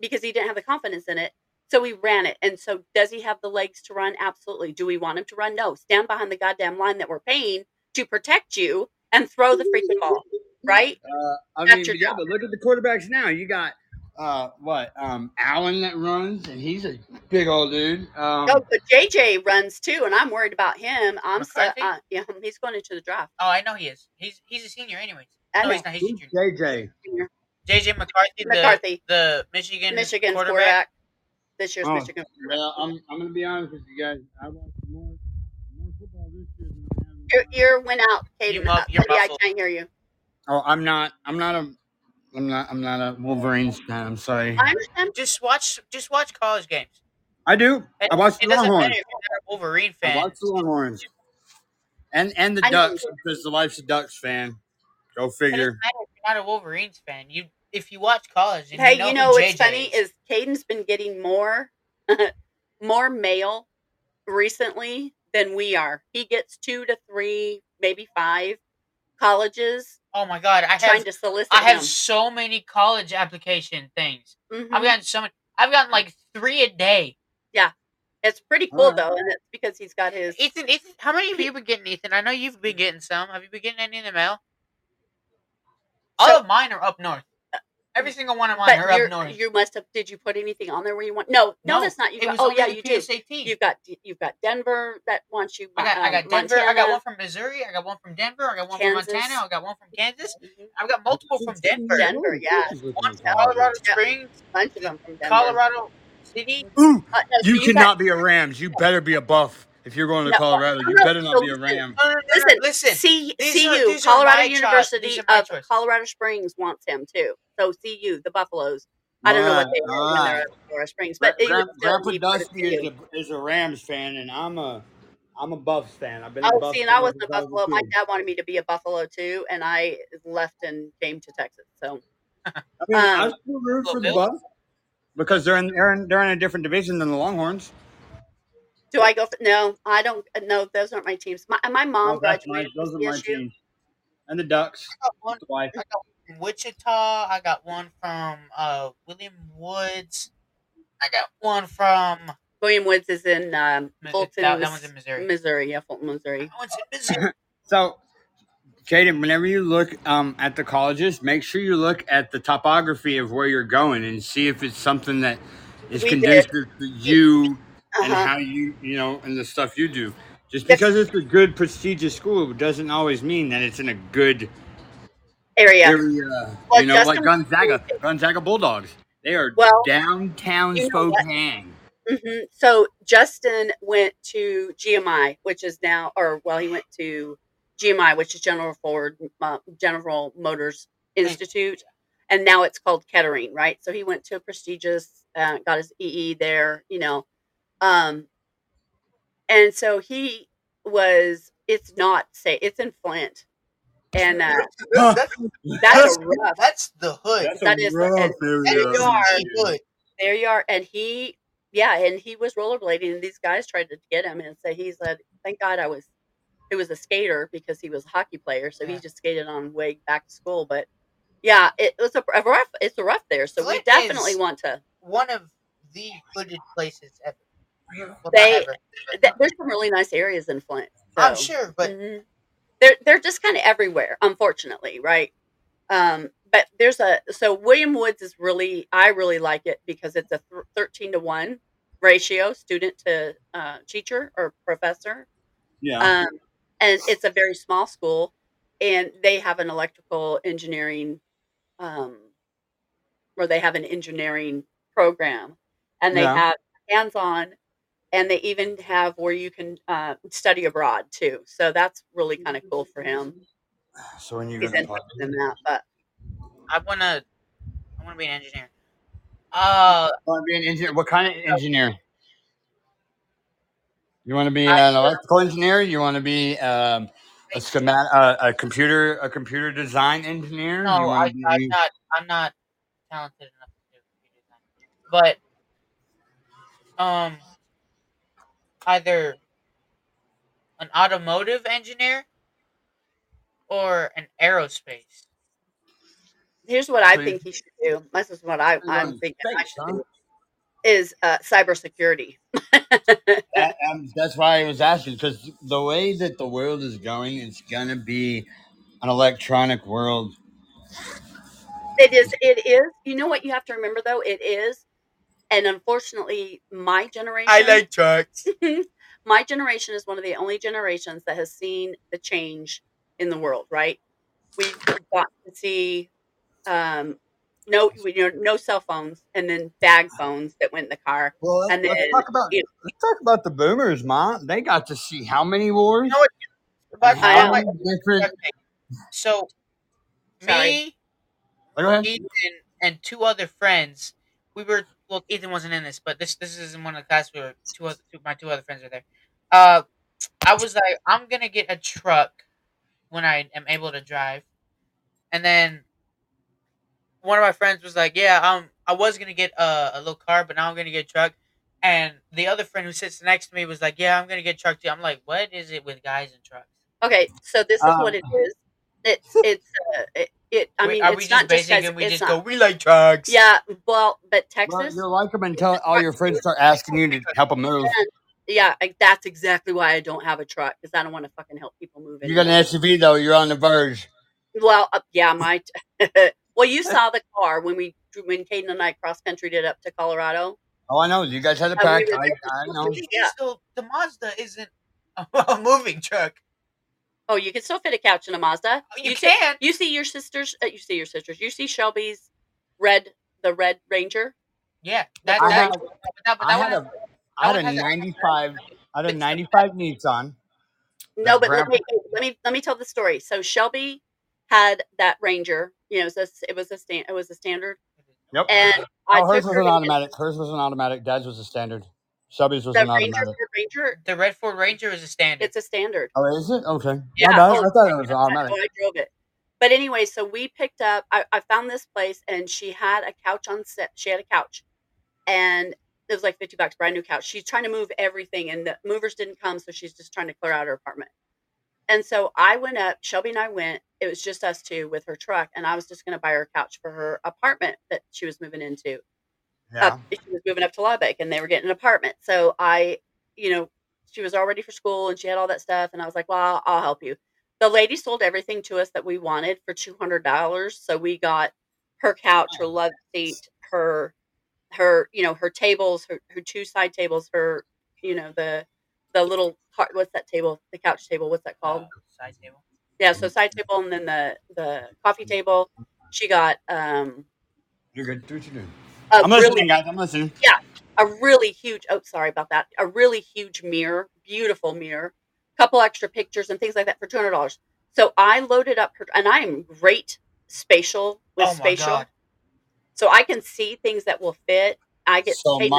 because he didn't have the confidence in it. So he ran it. And so does he have the legs to run? Absolutely. Do we want him to run? No. Stand behind the goddamn line that we're paying to protect you and throw the freaking ball. Right? Uh, I mean, yeah, but look at the quarterbacks now. You got Uh, what? Um, Allen that runs, and he's a big old dude. Um, no, but J J runs too, and I'm worried about him. I'm so, uh, yeah, he's going into the draft. Oh, I know he is. He's he's a senior, anyways. I no, know. he's not. He's a junior. J J. J J McCarthy, McCarthy. The, the Michigan Michigan quarterback. quarterback. This year's oh, Michigan. Well, I'm I'm gonna be honest with you guys. I watched more more football this year than I have. Your ear went out, Caden. You mu- yeah, I can't hear you. Oh, I'm not. I'm not a. I'm not. I'm not a Wolverines fan. I'm sorry. I understand. Just watch. Just watch college games. I do. It, I watch the Longhorns. It doesn't matter if you're a Wolverine fan. I watch the Longhorns. And and the I Ducks know. Because the wife's a Ducks fan. Go figure. You're not a Wolverines fan. You if you watch college. Hey, you know, you know what's J J funny is Caden's been getting more, more mail recently than we are. He gets two to three, maybe five colleges. Oh my God! I have to solicit I have him. So many college application things. Mm-hmm. I've gotten so many. I've gotten like three a day. Yeah, it's pretty cool uh, though, and it's because he's got his. Ethan, Ethan, how many of you been getting, Ethan? I know you've been getting some. Have you been getting any in the mail? All so, of mine are up north. Every single one of mine are up north. You must have. Did you put anything on there where you want? No, no, no that's not. You got, oh yeah, you do. You've got you've got Denver that wants you. I got, um, I got Denver. Montana. I got one from Missouri. I got one from Denver. I got one Kansas. from Montana. I got one from Kansas. Mm-hmm. I've got multiple from Denver. Denver, yeah. One from Colorado Springs. A bunch of them from Denver. Colorado City. Ooh, uh, no, so you, you cannot got, be a Rams. You better be a Buff. If you're going to no, Colorado, you better not be a Ram. Listen, listen. C- CU, are, Colorado University of choice. Colorado Springs wants him too. So C U, the Buffaloes. Right, I don't know what they want right. when they're at Colorado Springs, but Gra- it Grandpa Dusty is a, is a Rams fan, and I'm a I'm a Buffs fan. I've been. Oh, a Buffs see, and I was a Buffalo. Too. My dad wanted me to be a Buffalo too, and I left and came to Texas. So I mean, um, I still root for the Buffs because they're in, they're in they're in a different division than the Longhorns. Do I go for no? I don't. No, those aren't my teams. My my mom oh, graduated. Those are my teams. And the Ducks. I got one. I got one from Wichita. I got one from uh, William Woods. I got one from William Woods is in um, Fulton. That, that one's in Missouri. Missouri, yeah, Fulton, Missouri. That one's in Missouri. So, Caden, whenever you look um, at the colleges, make sure you look at the topography of where you're going and see if it's something that is we conducive did. to you. Uh-huh. And how you, you know, and the stuff you do. Just because it's a good, prestigious school doesn't always mean that it's in a good area. area. Well, you know, Justin, like Gonzaga, Gonzaga Bulldogs. They are well, downtown you know Spokane. Mm-hmm. So Justin went to G M I, which is now, or well, he went to G M I, which is General Ford, uh, General Motors Institute. And now it's called Kettering, right? So he went to a prestigious, uh, got his E E there, you know. Um, and so he was, it's not safe. It's in Flint. And, uh, that's, that's, that's, a rough, that's the hood. That's that is, rough and, area. There you are. Hood. There you are. And he, yeah. And he was rollerblading and these guys tried to get him and say, so he said, thank God I was, it was a skater because he was a hockey player. So yeah. he just skated on way back to school, but yeah, it was a, a rough, it's a rough there. So Flint we definitely want to. One of the hooded places ever. real. They, th- there's some really nice areas in Flint. So. I'm sure, but mm-hmm. they're they're just kind of everywhere, unfortunately, right? Um, but there's a so William Woods is really I really like it because it's a th- thirteen to one ratio, student to uh, teacher or professor. Yeah, um, and it's a very small school, and they have an electrical engineering, um, or they have an engineering program, and they yeah. have hands-on, and they even have where you can uh, study abroad too. So that's really kind of cool for him. So when you're going to talk to him that, but I want to, I want to be an engineer. Uh, I want to be an engineer. What kind of engineer? You want to be an electrical engineer? You want to be um, a schematic, uh, a computer, a computer design engineer? No, I, be... I'm not. I'm not talented enough to do computer design. But um, either an automotive engineer or an aerospace. Here's what I Please. think he should do. This is what I, I'm, I'm thinking I should huh? do. Is uh, cybersecurity. that, um, that's why I was asking, because the way that the world is going, it's going to be an electronic world. It is. It is. You know what you have to remember, though? It is. And unfortunately, my generation. I like trucks. My generation is one of the only generations that has seen the change in the world, right? We've got to see. Um, No, you know, no cell phones, and then bag phones that went in the car. Well, let's, and then, let's talk about you know, let's talk about the boomers, Mom. They got to see how many wars. No, but I don't like different. Okay. So, Sorry. me, Ethan, and two other friends. We were well. Ethan wasn't in this, but this this is in one of the classes. We were two other. Two, my two other friends were there. Uh, I was like, I'm gonna get a truck when I am able to drive, and then. One of my friends was like, yeah, um, I was going to get a, a little car, but now I'm going to get a truck. And the other friend who sits next to me was like, yeah, I'm going to get a truck too. I'm like, what is it with guys and trucks? Okay, so this is um, what it is. It, it's, uh, it, it, I mean, are it's we not just basic just guys, and we just not, go, we like trucks. Yeah, well, but Texas. Well, you like them until all your friends start asking you to help them move. And, yeah, I, that's exactly why I don't have a truck, because I don't want to fucking help people move. Anymore. You got an S U V, though. You're on the verge. Well, uh, yeah, my... T- Well, you saw the car when we when Caden and I cross country did up to Colorado. Oh, I know. You guys had a pack. We I, I know. Yeah. So the Mazda isn't a moving truck. Oh, you can still fit a couch in a Mazda. Oh, you, you can. See, you see your sisters. Uh, you see your sisters. You see Shelby's red, the red Ranger. Yeah, that. I that, had, that, I had, a, I had a ninety-five. I had a ninety-five Nissan. No, but let me, let me let me tell the story. So Shelby had that Ranger. You know, it was a, it was a, stand, it was a standard. Yep. And oh, hers was an automatic. Hers was an automatic. Dad's was a standard. Shelby's was an automatic. Ranger, Ranger, the red Ford Ranger is a standard. It's a standard. Oh, is it? Okay. Yeah. I, oh, I thought it was an automatic. I drove it. But anyway, so we picked up. I, I found this place, and she had a couch on set. She had a couch, and it was like fifty bucks, brand new couch. She's trying to move everything, and the movers didn't come, so she's just trying to clear out her apartment. And so I went up, Shelby and I went, it was just us two with her truck. And I was just going to buy her a couch for her apartment that she was moving into. Yeah. Up, she was moving up to Lubbock and they were getting an apartment. So I, you know, she was all ready for school and she had all that stuff. And I was like, well, I'll, I'll help you. The lady sold everything to us that we wanted for two hundred dollars. So we got her couch, her love seat, her, her, you know, her tables, her, her two side tables, her, you know, the, the little car, what's that table? The couch table. What's that called? Uh, side table. Yeah. So side table, and then the, the coffee table. She got. Um, You're good. Do what you do. I'm really, listening, guys. I'm listening. Yeah, a really huge. Oh, sorry about that. A really huge mirror, beautiful mirror, couple extra pictures and things like that for two hundred dollars. So I loaded up her, and I am great spatial with oh spatial, God. So I can see things that will fit. I get so mom,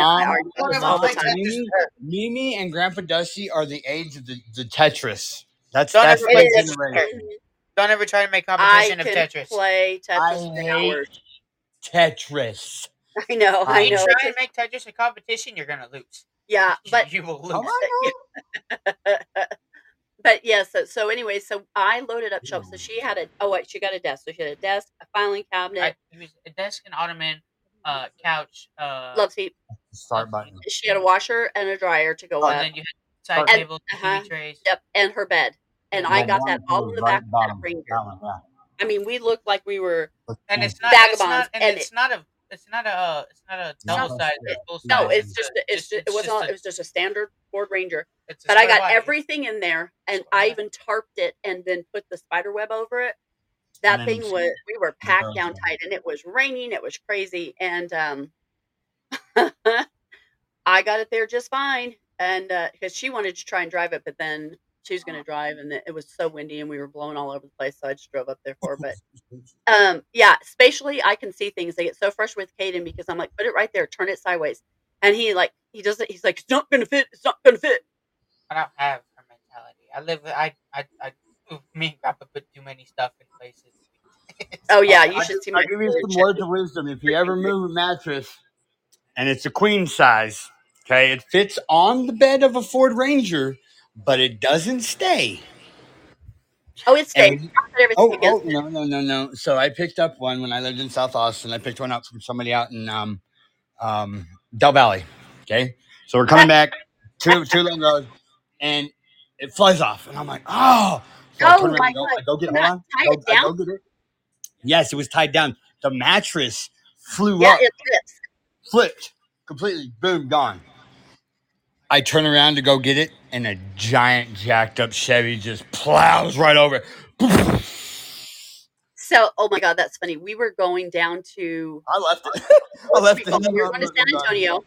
mom Mimi, Mimi and Grandpa Dusty are the age of the, the Tetris. That's don't that's ever, is, don't ever try to make competition I of Tetris. Play Tetris I hate Tetris. I know. I you know. Try to make Tetris a competition, you're gonna lose. Yeah, but you will lose. Oh, but yeah, so so anyway, so I loaded up shop. So she had a oh wait, she got a desk. So she had a desk, a filing cabinet, I, it was a desk, an ottoman. Uh, couch, uh, love seat, start button. She had a washer and a dryer to go oh, up. And then you had side and, tables, uh-huh, T V trays. Yep, and her bed. And yeah, I got that all in the right back of that Ranger. Bottom, yeah. I mean, we looked like we were and it's not, vagabonds. It's not, and, and it's, it, not a, it's not a, it's not a double size. No, it's just, a, it's, it's just, it was not. It was just a standard Ford Ranger. But I got wide. everything in there, and I even tarped it, and then put the spider web over it. That thing was, we were packed down tight, and it was raining. It was crazy, and um, I got it there just fine, and because uh, she wanted to try and drive it, but then she was going to drive, and it was so windy, and we were blowing all over the place, so I just drove up there for her. But um, yeah, spatially, I can see things. I get so frustrated with Caden because I'm like, put it right there, turn it sideways, and he like he doesn't. He's like, it's not going to fit. It's not going to fit. I don't have her mentality. I live. I I I. Me and Papa put too many stuff in places. Oh yeah, you I, should I, see my. I'll give you some words of wisdom. If you ever move a mattress, and it's a queen size, okay, it fits on the bed of a Ford Ranger, but it doesn't stay. Oh, it stays. And, oh, oh no, no, no, no. So I picked up one when I lived in South Austin. I picked one up from somebody out in um, um, Del Valley. Okay, so we're coming back two two lane road, and it flies off, and I'm like, oh. So oh around, my go, God. I go get it. Hold on. Go, I go get it. Yes, it was tied down. The mattress flew yeah, up. It flips. Flipped. Completely. Boom. Gone. I turn around to go get it, and a giant jacked up Chevy just plows right over it. So, oh my God, that's funny. We were going down to. I left it. I left it. We were going to San Antonio.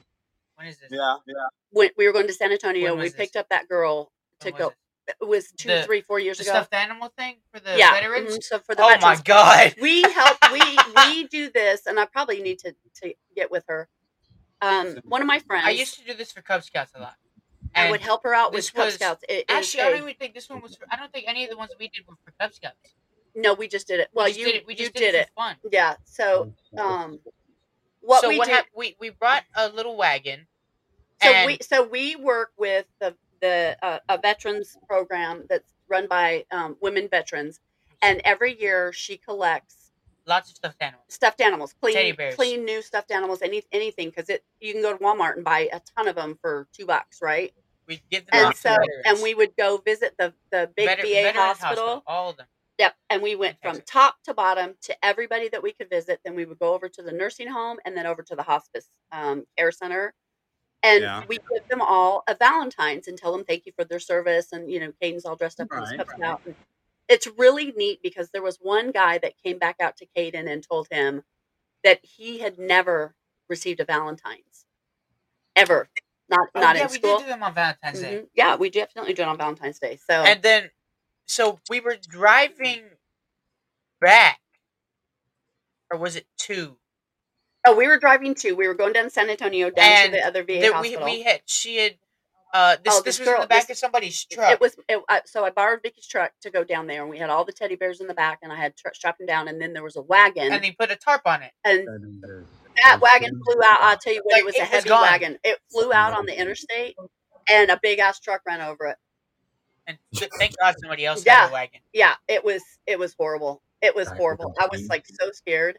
When is this? Yeah, yeah. When we were going to San Antonio, we picked this? up that girl to when go. It was two, the, three, four years the ago. The stuffed animal thing for the yeah. veterans? Mm-hmm. So for the oh, veterans. My God. We help. We we do this, and I probably need to, to get with her. Um, One of my friends. I used to do this for Cub Scouts a lot. And I would help her out with Cub was, Scouts. It, actually, I don't even think this one was for, I don't think any of the ones we did were for Cub Scouts. No, we just did it. Well, we you did it. We just you did, did it. For fun. Yeah. So um, what so we what did. Ha- we, we brought a little wagon. So and we So we work with the. The uh, a veterans program that's run by um, women veterans, and every year she collects lots of stuffed animals, stuffed animals, clean, teddy bears. Clean new stuffed animals, any anything because it you can go to Walmart and buy a ton of them for two bucks, right? We give them and so veterans. And we would go visit the the big Veter- V A hospital. hospital, all of them. Yep, and we went Fantastic. From top to bottom to everybody that we could visit. Then we would go over to the nursing home and then over to the hospice um, care center. And yeah. we give them all a Valentine's and tell them thank you for their service. And, you know, Caden's all dressed up right, and comes right. out. And it's really neat because there was one guy that came back out to Caden and told him that he had never received a Valentine's. Ever. Not oh, not yeah, in school. Yeah, we did do them on Valentine's mm-hmm. Day. Yeah, we definitely do it on Valentine's Day. So And then, so we were driving back. Or was it two? Oh, we were driving too. We were going down to San Antonio, down and to the other V A the, hospital. We, we had, she had, uh, this, oh, this, this was girl, in the back this, of somebody's truck. It was, it, uh, so I borrowed Vicky's truck to go down there, and we had all the teddy bears in the back, and I had tr- strapped them down, and then there was a wagon. And they put a tarp on it. And that wagon flew out. I'll tell you what, like, it was it a heavy was wagon. It flew out on the interstate, and a big-ass truck ran over it. And thank God somebody else yeah, had a wagon. Yeah, it was, it was horrible. It was horrible. I was, like, so scared.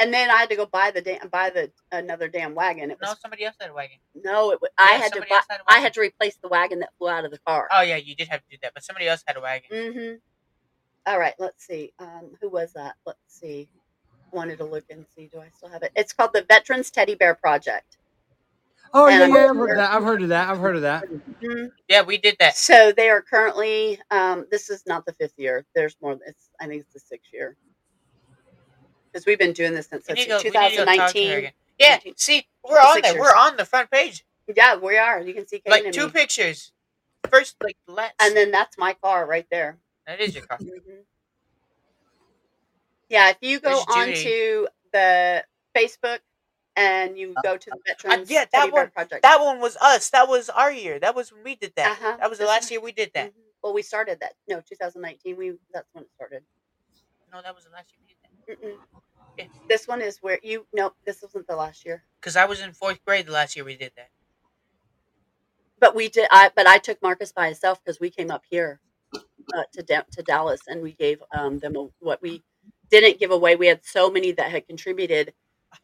And then I had to go buy the damn, buy the another damn wagon. It was, no, somebody else had a wagon. No, it was, yeah, I had to buy, had I had to replace the wagon that flew out of the car. Oh yeah, you did have to do that, but somebody else had a wagon. Mm-hmm. All right, let's see. Um, who was that? Let's see. I wanted to look and see. Do I still have it? It's called the Veterans Teddy Bear Project. Oh and yeah, yeah I've heard of that. I've heard of that. I've heard of that. Mm-hmm. Yeah, we did that. So they are currently. Um, this is not the fifth year. There's more. It's I think it's the sixth year. Because we've been doing this since go, twenty nineteen. Yeah, see, we're on there. We're on the front page. Yeah, we are. You can see Caden like two and me. Pictures. First, like let's, and then that's my car right there. That is your car. Mm-hmm. Yeah, if you go onto the Facebook and you go to the Veterans uh, yeah, that one, Project, that one was us. That was our year. That was when we did that. Uh-huh. That was the this last is, year we did that. Mm-hmm. Well, we started that. No, twenty nineteen. We that's when it started. No, that was the last year. Mm-mm. Yeah. This one is where you nope this wasn't the last year because I was in fourth grade the last year we did that but we did I but I took Marcus by himself because we came up here uh, to da- to Dallas and we gave um them a, what we didn't give away we had so many that had contributed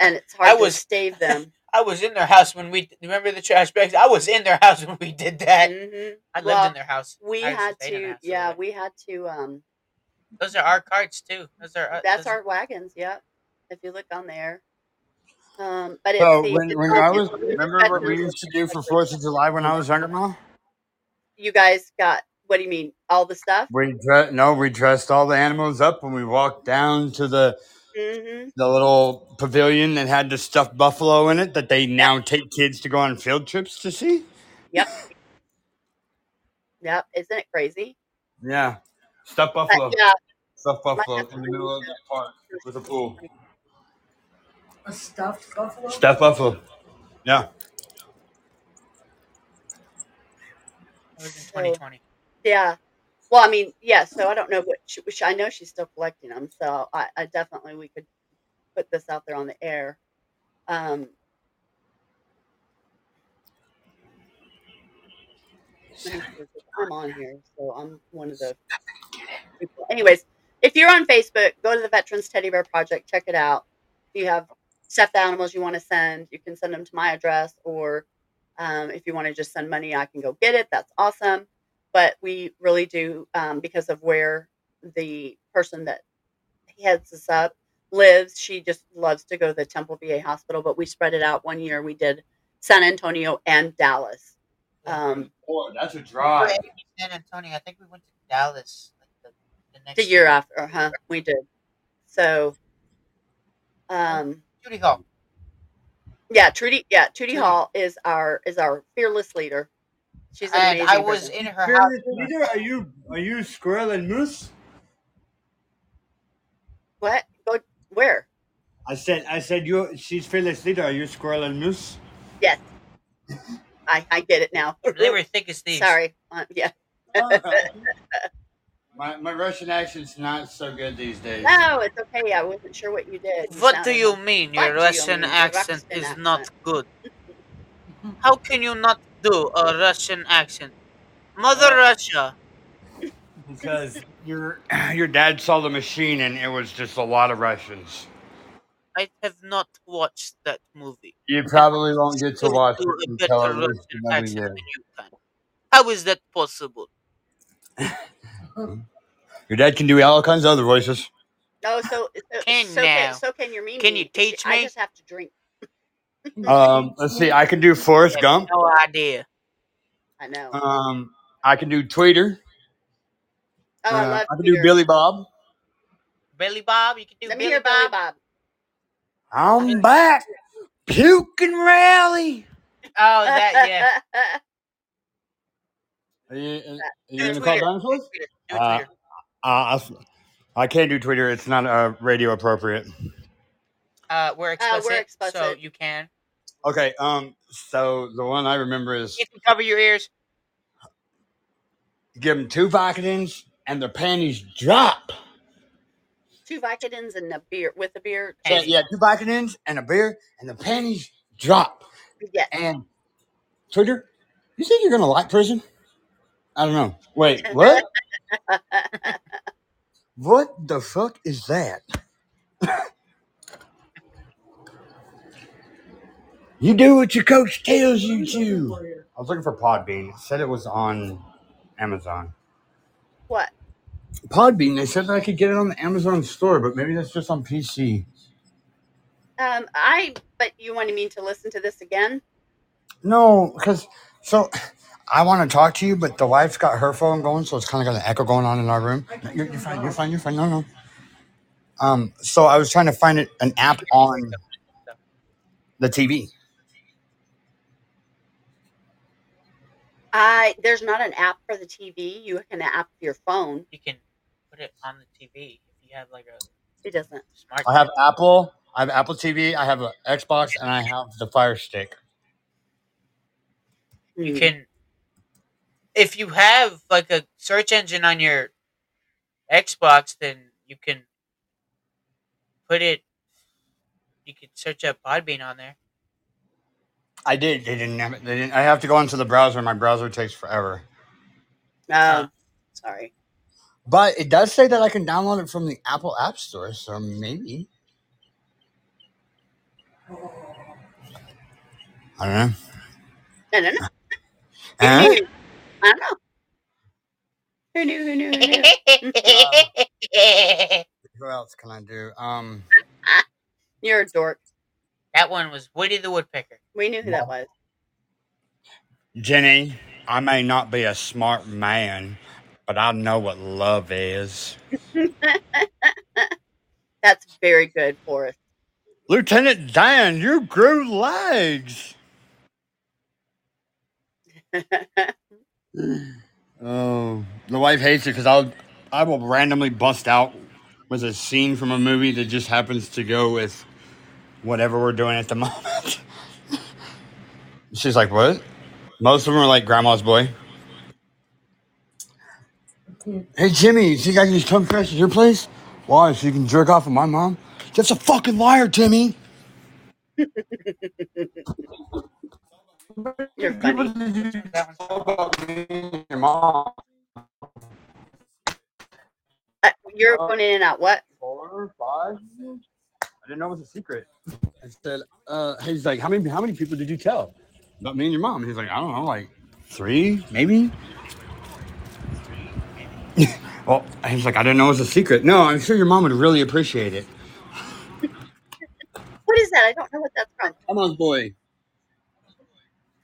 and it's hard I to was, save them I was in their house when we remember the trash bags. I was in their house when we did that. Mm-hmm. I lived well, in their house. We I had to, house, yeah, so we had to. Um, those are our carts too. Those are uh, that's those our are... wagons. Yep. If you look on there. Um, but so the, when, when I was remember what we used to do for Fourth of July when I was younger, Mom? You guys got what do you mean? All the stuff? We dre- no, we dressed all the animals up when we walked down to the. Mm-hmm. The little pavilion that had the stuffed buffalo in it that they now take kids to go on field trips to see. Yep. Yep. Isn't it crazy? Yeah. Stuffed buffalo. Yeah. Stuffed buffalo in the middle of the park with a pool. A stuffed buffalo? Stuffed buffalo. Yeah. It was in twenty twenty. Yeah. Well, I mean, yeah, so I don't know, what she, which I know she's still collecting them, so I, I definitely, we could put this out there on the air. Um, I'm on here, so I'm one of the people. Anyways, if you're on Facebook, go to the Veterans Teddy Bear Project, check it out. If you have stuffed animals you want to send, you can send them to my address, or um, if you want to just send money, I can go get it. That's awesome. But we really do, um, because of where the person that heads us up lives. She just loves to go to the Temple V A hospital, but we spread it out one year. We did San Antonio and Dallas. Um, oh, that's a drive. San Antonio. I think we went to Dallas like the, the next the year, year after, huh? We did. So, um, Trudy Hall. Yeah, Trudy. Yeah, Trudy, Trudy Hall is our is our fearless leader. She's an and I was person. in her You're, house. Are you are you squirrel and moose? What? Go where? I said I said you. She's fearless leader. Are you squirrel and moose? Yes. I I get it now. They were thick as thieves. Sorry. Um, yeah. my my Russian accent's not so good these days. No, it's okay. I wasn't sure what you did. What no. do you mean your Russian you mean? accent Russian is accent. not good? How can you not do a Russian accent? Mother Russia. Because your your dad saw The Machine and it was just a lot of Russians. I have not watched that movie. You probably I won't get to watch do it until a better Russian accent than you can. How is that possible? Your dad can do all kinds of other voices. Oh, so so can, so can, so can your mean. Can you teach me? I just have to drink. Um, let's see. I can do Forrest Gump. No idea. I know. Um, I can do Tweeter. Oh, uh, I love I can Peter. do Billy Bob. Billy Bob, you can do Let Billy me hear Bob. Bob. I'm back. Puke and rally. Oh, that yeah. Are you, are you gonna call dinosaurs? Uh, uh, I can't do Tweeter. It's not uh, radio appropriate. Uh, we're explicit, uh, we're explicit, so you can. Okay, um, so the one I remember is... You can cover your ears. Give them two Vicodins and their panties drop. Two Vicodins and a beer, with a beer. Yeah, yeah, two Vicodins and a beer and the panties drop. Yeah. And, Twitter, you think you're going to like prison? I don't know. Wait, what? What the fuck is that? You do what your coach tells you to. I was looking for Podbean. It said it was on Amazon. What? Podbean. They said that I could get it on the Amazon store, but maybe that's just on P C. Um, I. But you wanted me to listen to this again? No, because so I want to talk to you, but the wife's got her phone going, so it's kind of got an echo going on in our room. You're, you're fine. You're fine. You're fine. No, no. Um. So I was trying to find it, an app on the T V. I there's not an app for the T V. You can app your phone. You can put it on the T V if you have like a. It doesn't. Smart I have T V. Apple. I have Apple T V. I have an Xbox, and I have the Fire Stick. You mm. can, if you have like a search engine on your Xbox, then you can put it. You could search up Podbean on there. I did. They didn't have it. They didn't. I have to go into the browser. My browser takes forever. No, uh, sorry. But it does say that I can download it from the Apple App Store, so maybe. I don't know. I don't know. Huh? I don't know. Who knew? Who knew? Who knew? uh, who else can I do? Um, You're a dork. That one was Woody the Woodpecker. We knew who well, that was. Jenny, I may not be a smart man, but I know what love is. That's very good, Forrest. Lieutenant Dan, you grew legs. Oh, the wife hates it because I'll I will randomly bust out with a scene from a movie that just happens to go with whatever we're doing at the moment. She's like, what? Most of them are like Grandma's Boy. Hey, Jimmy, you think I can just come crash at your place? Why? So you can jerk off with my mom? That's a fucking liar, Timmy. You're funny. Uh, you're going in and out. What? Four, five. I didn't know it was a secret. I said, uh, he's like, how many, how many people did you tell about me and your mom? And he's like, I don't know, like three, maybe. Well, he's like, I didn't know it was a secret. No, I'm sure your mom would really appreciate it. What is that? I don't know what that's from. Grandma's Boy.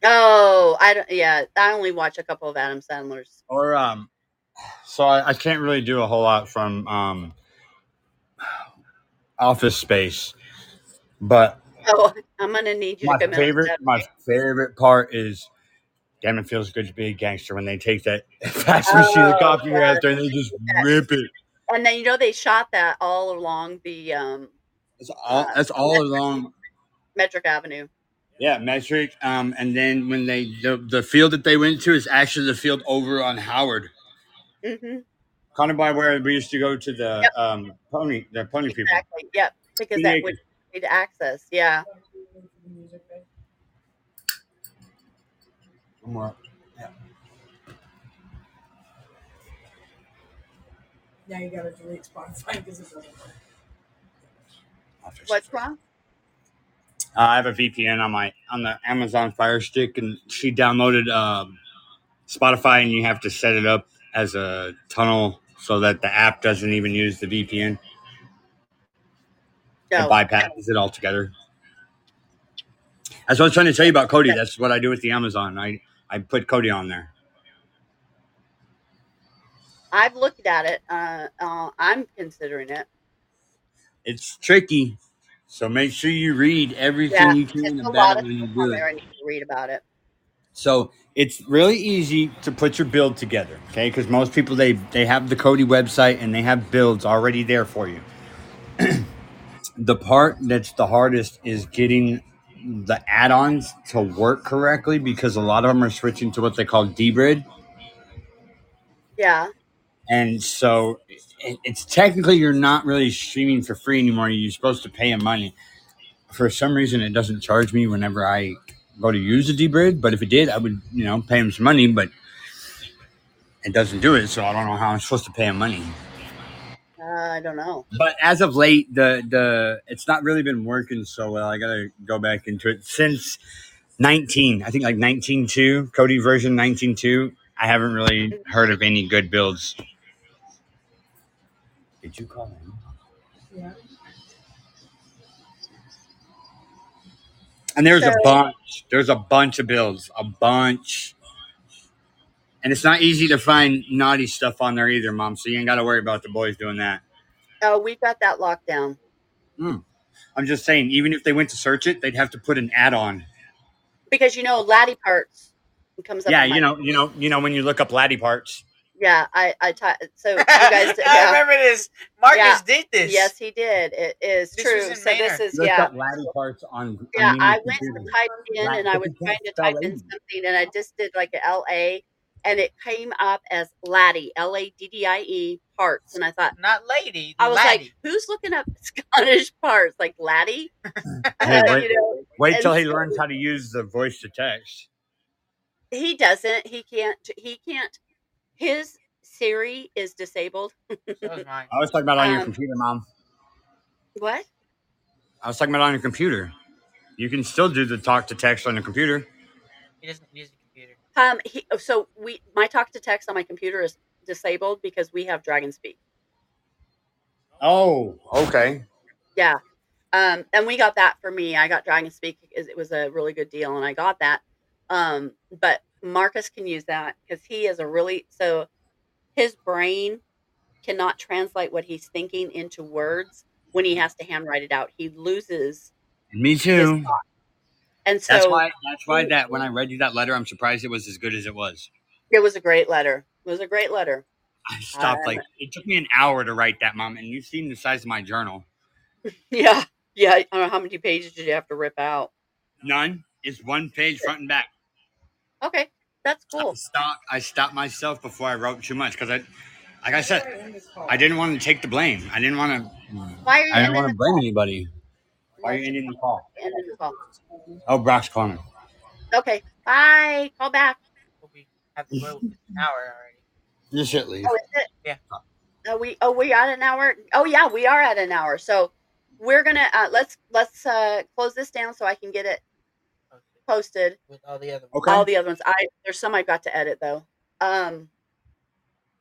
Oh, I don't. Yeah, I only watch a couple of Adam Sandler's. Or um, so I, I can't really do a whole lot from um, Office Space, but oh, I'm gonna need you. My to come favorite, my way. favorite part is, damn, it feels good to be a gangster when they take that fax machine oh, off your after and they just yes. rip it. And then you know they shot that all along the um. It's all. Uh, that's all Metric, along. Metric Avenue. Yeah, Metric. Um, and then when they the, the field that they went to is actually the field over on Howard, mm-hmm. kind of by where we used to go to the yep. um pony the pony exactly. people. Exactly. Yep. Because Teenagers. that would need access. Yeah. One more. Yeah. Now you gotta delete Spotify because it doesn't work. What's wrong? Uh, I have a V P N on my on the Amazon Fire Stick, and she downloaded um, Spotify, and you have to set it up as a tunnel so that the app doesn't even use the V P N. No. It bypasses it altogether. That's what I was trying to tell you about Cody. That's what I do with the Amazon. I, I put Cody on there. I've looked at it. Uh, uh, I'm considering it. It's tricky. So make sure you read everything yeah, you can about it when you do it. I need to read about it. So it's really easy to put your build together, okay? Because most people, they, they have the Cody website and they have builds already there for you. The part that's the hardest is getting the add-ons to work correctly because a lot of them are switching to what they call D B R I D. Yeah. And so it's technically you're not really streaming for free anymore. You're supposed to pay him money. For some reason, it doesn't charge me whenever I go to use a D B R I D. But if it did, I would, you know, pay him some money. But it doesn't do it, so I don't know how I'm supposed to pay him money. Uh, I don't know. But as of late, the the it's not really been working so well. I gotta go back into it since nineteen. I think like nineteen point two, Cody version nineteen point two. I haven't really heard of any good builds. Did you call him? Yeah. And there's so, a bunch. There's a bunch of builds. A bunch. And it's not easy to find naughty stuff on there either, Mom. So you ain't got to worry about the boys doing that. Oh, we've got that locked down. Mm. I'm just saying, even if they went to search it, they'd have to put an add-on. Because, you know, laddie parts comes up. Yeah, you know, you know, you know, when you look up laddie parts. Yeah, I, I taught so you guys. Yeah. I remember this. Marcus yeah. did this. Yes, he did. It is this true. So Manor. this is Looked yeah. Laddie parts on. Yeah, on I went to type in Latin. And I was trying to type in something, and I just did like an L A, and it came up as laddie, L A D D I E parts, and I thought not lady. I was laddie. like, who's looking up Scottish parts like laddie? Hey, wait, you know? wait till and he so, learns how to use the voice to text. He doesn't. He can't. He can't. His Siri is disabled. So is mine. I was talking about on um, your computer, Mom. What? I was talking about on your computer. You can still do the talk to text on your computer. He doesn't use the computer. Um. He, so we, my talk to text on my computer is disabled because we have Dragon Speak. Oh, okay. Yeah. Um. And we got that for me. I got Dragon Speak because it was a really good deal, and I got that. Um. But Marcus can use that because he is a really so his brain cannot translate what he's thinking into words when he has to handwrite it out. He loses. Me too. And so that's why that's why that when I read you that letter, I'm surprised it was as good as it was. It was a great letter. It was a great letter. I stopped um, like it took me an hour to write that, Mom, and you've seen the size of my journal. Yeah. Yeah. I don't know how many pages did you have to rip out? None. It's one page front and back. Okay. That's cool. I stopped, I stopped myself before I wrote too much because I like I said, I didn't want to take the blame. I didn't want to Why are you I didn't want to blame anybody. Why are you ending the call? Ending the call. Oh, Brock's calling. Okay. Bye. Call back. We have an hour already. You should leave. Oh, is it? Yeah. Are we, oh, we at an hour? Oh, yeah, we are at an hour. So we're going to, uh, let's let's uh, close this down so I can get it posted. With all the other ones. Okay. All the other ones. I There's some I've got to edit, though. Um,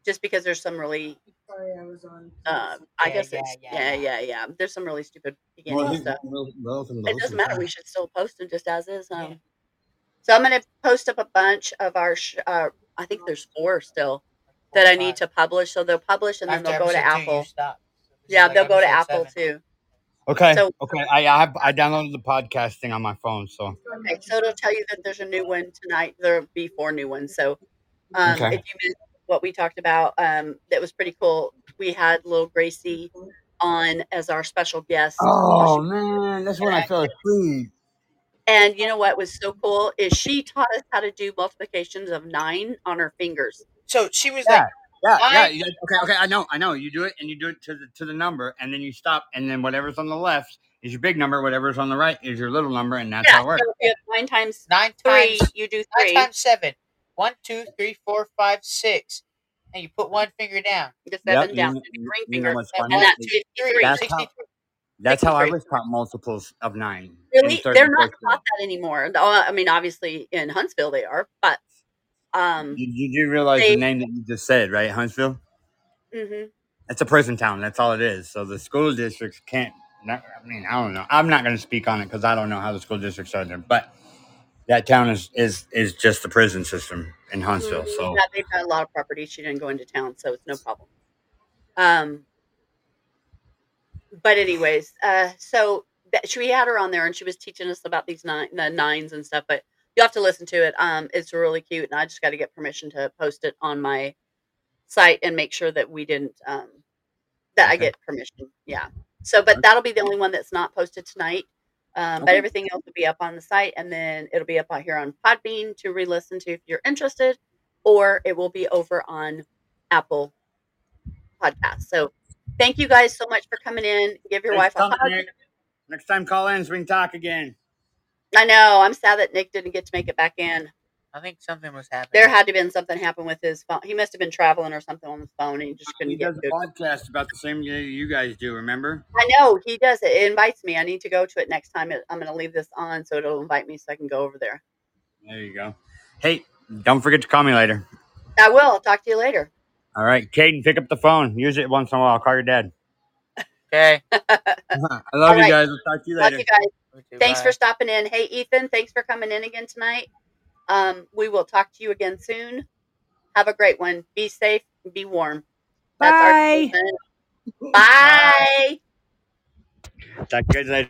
Just because there's some really... Sorry, I was on. Uh, I yeah, guess yeah, it's, yeah, yeah, yeah, yeah. There's some really stupid beginning well, stuff. Well, well, it doesn't matter. That. We should still post them just as is. Um, yeah. So I'm going to post up a bunch of our. Sh- uh, I think there's four still that I need to publish. So they'll publish and then after they'll go to Apple. Two, so yeah, like they'll go to Apple seven. Too. Okay. So, okay. I I, have, I downloaded the podcast thing on my phone, so. Okay, so it'll tell you that there's a new one tonight. There'll be four new ones. So, um, okay. if you. What we talked about um that was pretty cool. We had little Gracie on as our special guest. Oh man, that's when I fell asleep. And you know what was so cool is she taught us how to do multiplications of nine on her fingers. So she was yeah, like, yeah, yeah, okay, okay, I know, I know. You do it and you do it to the to the number, and then you stop, and then whatever's on the left is your big number, whatever's on the right is your little number, and that's yeah, how it works. So nine times nine three, times, you do three. Nine times seven. One, two, three, four, five, six. And you put one finger down. The seven yep, down. You, the ring finger. And that two, three, that's how, that's how I was taught multiples of nine. Really? They're not taught that anymore. I mean, obviously, in Huntsville they are. But um, you, you do realize they, the name that you just said, right? Huntsville? Mm-hmm. It's a prison town. That's all it is. So the school districts can't. Not, I mean, I don't know. I'm not going to speak on it because I don't know how the school districts are there. But. That town is, is, is just the prison system in Huntsville. So yeah, they've got a lot of property. She didn't go into town, so it's no problem. Um, but anyways, uh, so that, she, we had her on there, and she was teaching us about these nine, the nines and stuff. But you have to listen to it. Um, it's really cute, and I just got to get permission to post it on my site and make sure that we didn't um, that okay. I get permission. Yeah. So, but that'll be the only one that's not posted tonight. Um, but okay. everything else will be up on the site, and then it'll be up out here on Podbean to re-listen to if you're interested, or it will be over on Apple Podcasts. So thank you guys so much for coming in. Give your next wife a hug. Nick. Next time call in so we can talk again. I know. I'm sad that Nick didn't get to make it back in. I think something was happening. There had to have been something happen with his phone. He must have been traveling or something on the phone, and he just couldn't he get to it. He does a podcast about the same day you guys do, remember? I know. He does it. It invites me. I need to go to it next time. I'm going to leave this on so it'll invite me so I can go over there. There you go. Hey, don't forget to call me later. I will. I'll talk to you later. All right. Caden, pick up the phone. Use it once in a while. I'll call your dad. Okay. I love right. you guys. I'll talk to you later. Love you guys. Okay, thanks bye. for stopping in. Hey, Ethan, thanks for coming in again tonight. Um, we will talk to you again soon. Have a great one. Be safe. Be warm. That's Bye. Our Bye. Bye. Talk to you guys later.